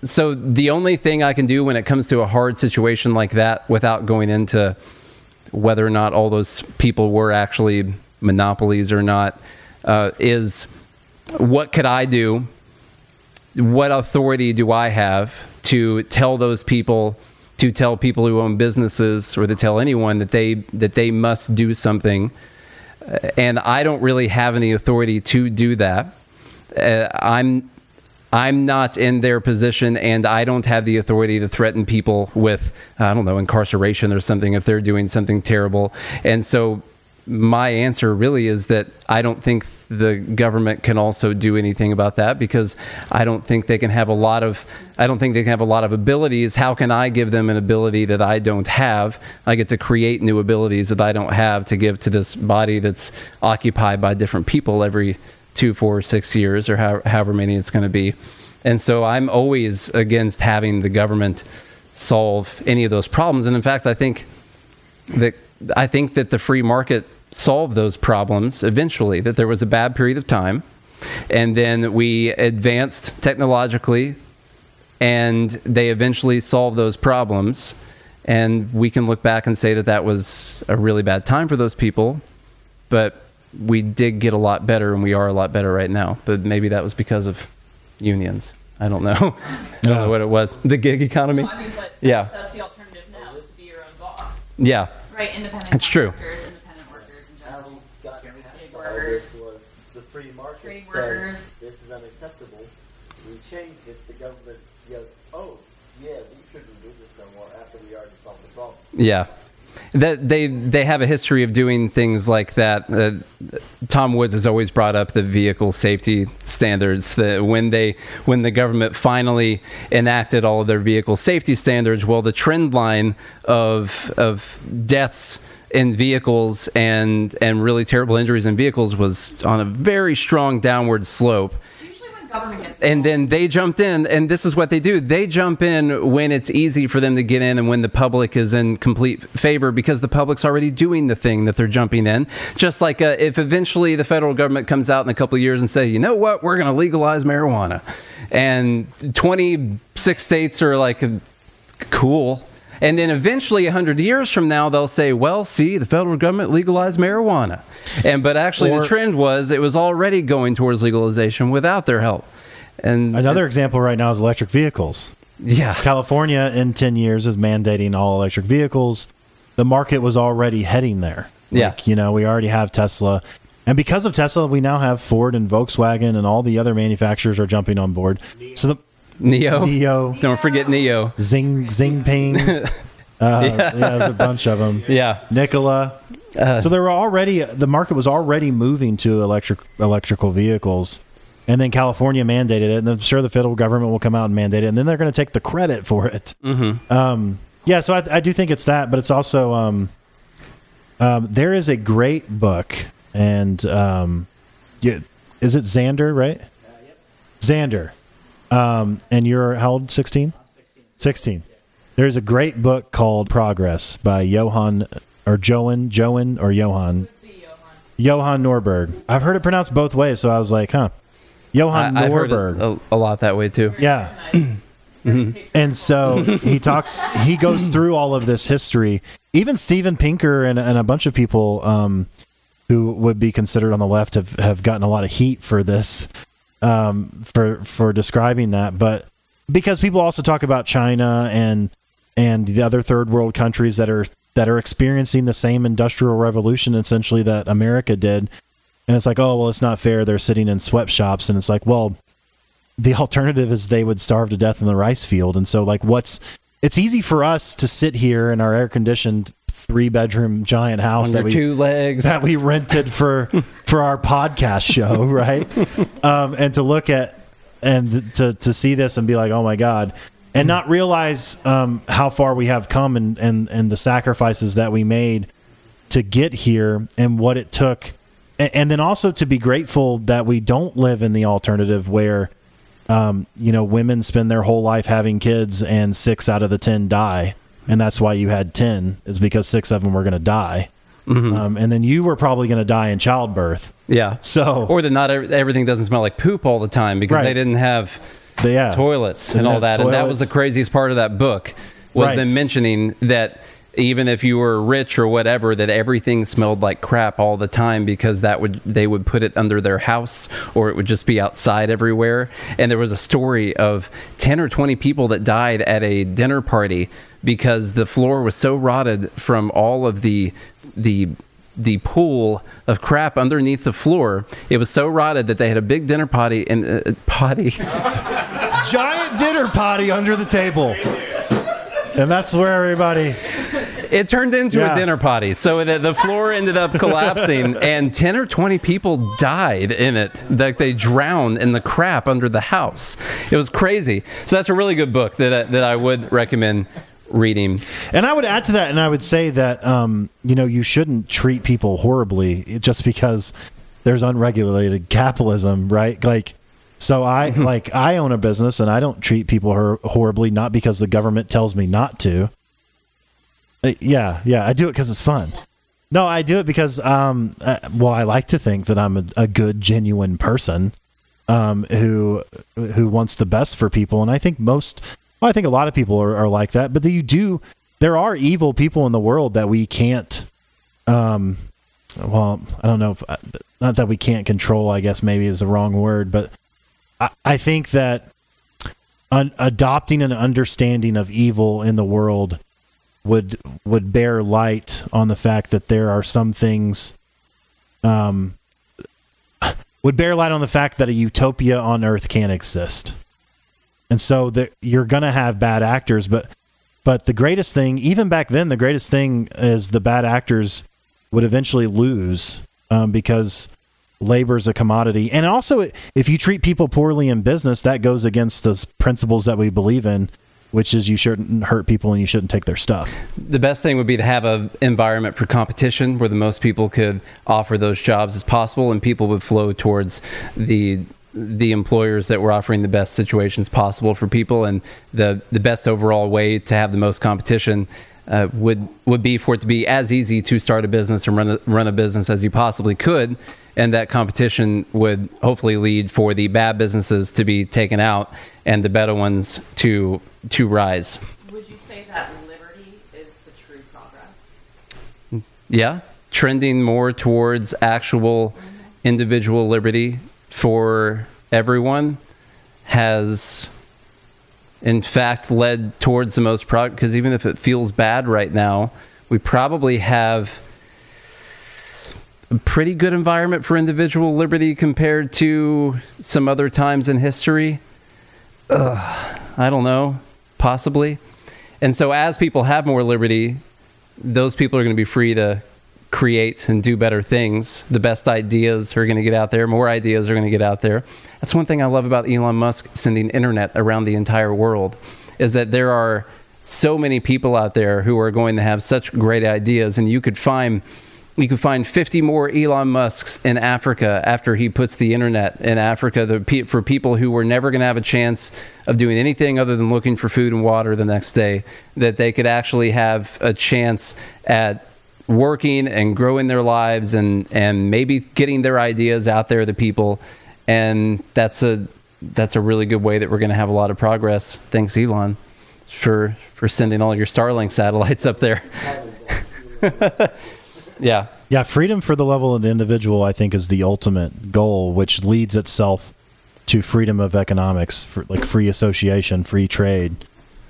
So the only thing I can do when it comes to a hard situation like that, without going into whether or not all those people were actually monopolies or not, is what could I do? What authority do I have to tell those people, to tell people who own businesses, or to tell anyone that they must do something? And I don't really have any authority to do that. I'm not in their position, and I don't have the authority to threaten people with, I don't know, incarceration or something if they're doing something terrible. And so my answer really is that I don't think the government can also do anything about that, because I don't think they can have a lot of abilities. How can I give them an ability that I don't have? I get to create new abilities that I don't have to give to this body that's occupied by different people every 2, 4, 6 years, or however many it's going to be. And so I'm always against having the government solve any of those problems. And in fact, I think that the free market solve those problems eventually, that there was a bad period of time, and then we advanced technologically, and they eventually solved those problems. And we can look back and say that that was a really bad time for those people, but we did get a lot better, and we are a lot better right now. But maybe that was because of unions. I don't know. I don't know what it was. The gig economy? Well, I mean, but yeah. That's the alternative now, is to be your own boss. Yeah. Right, independent it's true. Workers, independent workers, in general. Workers. This was the free market. Free workers. This is unacceptable. We changed it. The government goes, oh, yeah, we shouldn't do this no more after we already solved the problem. Yeah. That they have a history of doing things like that. Tom Woods has always brought up the vehicle safety standards. That when the government finally enacted all of their vehicle safety standards, well, the trend line of deaths in vehicles and really terrible injuries in vehicles was on a very strong downward slope. And then they jumped in, and this is what they do. They jump in when it's easy for them to get in and when the public is in complete favor, because the public's already doing the thing that they're jumping in. Just like if eventually the federal government comes out in a couple of years and say, you know what, we're going to legalize marijuana. And 26 states are like, cool. And then eventually, 100 years from now, they'll say, well, see, the federal government legalized marijuana. But actually, the trend was it was already going towards legalization without their help. And another example right now is electric vehicles. Yeah. California, in 10 years, is mandating all electric vehicles. The market was already heading there. Like, yeah. You know, we already have Tesla. And because of Tesla, we now have Ford and Volkswagen, and all the other manufacturers are jumping on board. So the... Neo. Don't forget Neo. Zing Ping. Yeah, there's a bunch of them. Yeah. Nikola. So there were already, the market was already moving to electrical vehicles. And then California mandated it. And I'm sure the federal government will come out and mandate it. And then they're going to take the credit for it. Mm-hmm. Yeah. So I do think it's that, but it's also, there is a great book, and, is it Xander, right? Yep. Xander. And you're how old? 16? I'm 16. Yeah. There's a great book called Progress by Johann Norberg. I've heard it pronounced both ways, so I was like, huh. Johann Norberg. Heard it a lot that way too. Yeah. Mm-hmm. And so he goes through all of this history. Even Steven Pinker and a bunch of people who would be considered on the left have gotten a lot of heat for this. For describing that, but because people also talk about China and the other third world countries that are experiencing the same industrial revolution essentially that America did, and it's like, oh well, it's not fair, they're sitting in sweatshops, and it's like, well, the alternative is they would starve to death in the rice field, and so like it's easy for us to sit here in our air conditioned 3-bedroom giant house that we rented for our podcast show, right? And to look at and to see this and be like, oh my God, and not realize how far we have come and the sacrifices that we made to get here and what it took, and then also to be grateful that we don't live in the alternative where women spend their whole life having kids and 6 out of the 10 die. And that's why you had 10, is because 6 of them were going to die. Mm-hmm. And then you were probably going to die in childbirth. Yeah. So, or that not everything doesn't smell like poop all the time, because right. They didn't have toilets and all that. Toilets. And that was the craziest part of that book, was them mentioning that even if you were rich or whatever, that everything smelled like crap all the time, because they would put it under their house, or it would just be outside everywhere. And there was a story of 10 or 20 people that died at a dinner party because the floor was so rotted from all of the pool of crap underneath the floor. It was so rotted that they had a big dinner party and giant dinner party under the table. And that's where everybody... It turned into a dinner party, so that the floor ended up collapsing, and 10 or 20 people died in it. Like, they drowned in the crap under the house. It was crazy. So that's a really good book that I would recommend reading. And I would add to that, and I would say that, you shouldn't treat people horribly just because there's unregulated capitalism, right? Like... So I own a business, and I don't treat people horribly, not because the government tells me not to. I do it because it's fun. No, I do it because, well, I like to think that I'm a good, genuine person who wants the best for people. And I think a lot of people are like that. But there are evil people in the world that we can't, well, I don't know, not that we can't control, I guess maybe is the wrong word. But I think that adopting an understanding of evil in the world would bear light on the fact that there are some things, would bear light on the fact that a utopia on earth can't exist. And so you're going to have bad actors, but the greatest thing, even back then, the greatest thing is the bad actors would eventually lose, because labor is a commodity. And also, if you treat people poorly in business, that goes against the principles that we believe in, which is you shouldn't hurt people and you shouldn't take their stuff. The best thing would be to have an environment for competition where the most people could offer those jobs as possible, and people would flow towards the employers that were offering the best situations possible for people, and the best overall way to have the most competition would be for it to be as easy to start a business and run a business as you possibly could. And that competition would hopefully lead for the bad businesses to be taken out and the better ones to rise. Would you say that liberty is the true progress? Yeah, trending more towards actual individual liberty for everyone has, in fact, led towards the most progress. Because even if it feels bad right now, we probably have a pretty good environment for individual liberty compared to some other times in history. I don't know, possibly. And so as people have more liberty, those people are going to be free to create and do better things. The best ideas are going to get out there. More ideas are going to get out there. That's one thing I love about Elon Musk sending internet around the entire world, is that there are so many people out there who are going to have such great ideas, and you could find 50 more Elon Musks in Africa after he puts the internet in Africa for people who were never going to have a chance of doing anything other than looking for food and water the next day, that they could actually have a chance at working and growing their lives and maybe getting their ideas out there to people. And that's a really good way that we're going to have a lot of progress. Thanks, Elon, for sending all your Starlink satellites up there. Yeah. Yeah. Freedom for the level of the individual, I think, is the ultimate goal, which leads itself to freedom of economics, like free association, free trade,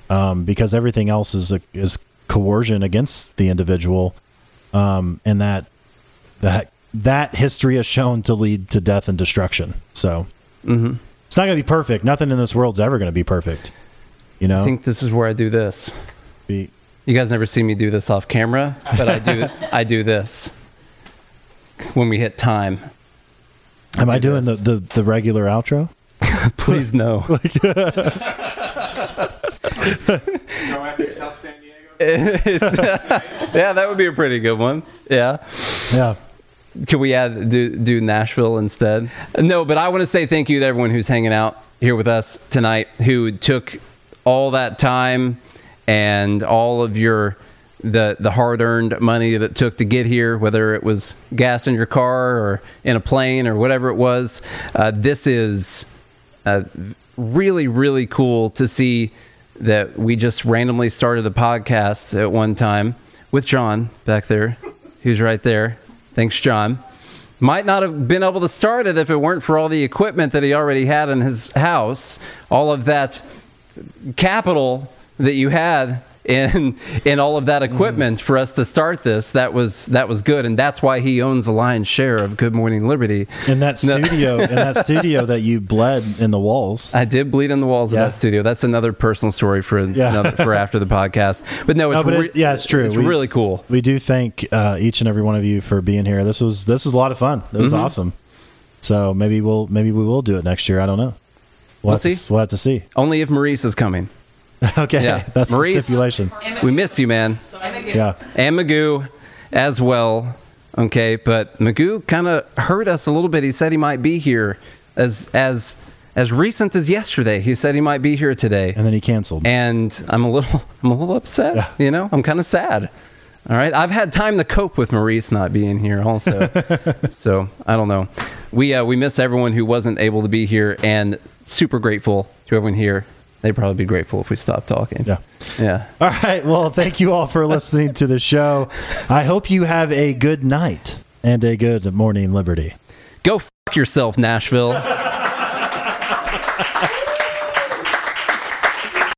because everything else is coercion against the individual. And that history is shown to lead to death and destruction. So It's not going to be perfect. Nothing in this world's ever going to be perfect. You know, I think this is where I do this. You guys never see me do this off camera, but I do this when we hit time. Am I doing the regular outro? Please no. Go after yourself, San Diego. Yeah, that would be a pretty good one. Yeah. Yeah. Can we do Nashville instead? No, but I want to say thank you to everyone who's hanging out here with us tonight, who took all that time and all of the hard-earned money that it took to get here, whether it was gas in your car or in a plane or whatever it was. This is really, really cool to see that we just randomly started a podcast at one time with John back there, who's right there. Thanks, John. Might not have been able to start it if it weren't for all the equipment that he already had in his house, all of that capital that you had in all of that equipment for us to start this. That was good, and that's why he owns a lion's share of Good Morning Liberty. In that studio, in that studio that you bled in the walls. I did bleed in the walls of that studio. That's another personal story for after the podcast. But no, it's true. It's really cool. We do thank each and every one of you for being here. This was a lot of fun. It was awesome. So maybe we will do it next year. I don't know. We'll have to see. Only if Maurice is coming. Okay, yeah. That's Maurice, the stipulation. We missed you, man. Yeah, and Magoo as well. Okay, but Magoo kind of hurt us a little bit. He said he might be here as recent as yesterday. He said he might be here today, and then he canceled. And I'm a little upset. Yeah. You know, I'm kind of sad. All right. I've had time to cope with Maurice not being here also. So I don't know. We miss everyone who wasn't able to be here, and super grateful to everyone here. They'd probably be grateful if we stopped talking. Yeah. Yeah. All right. Well, thank you all for listening to the show. I hope you have a good night and a good morning, Liberty. Go fuck yourself, Nashville.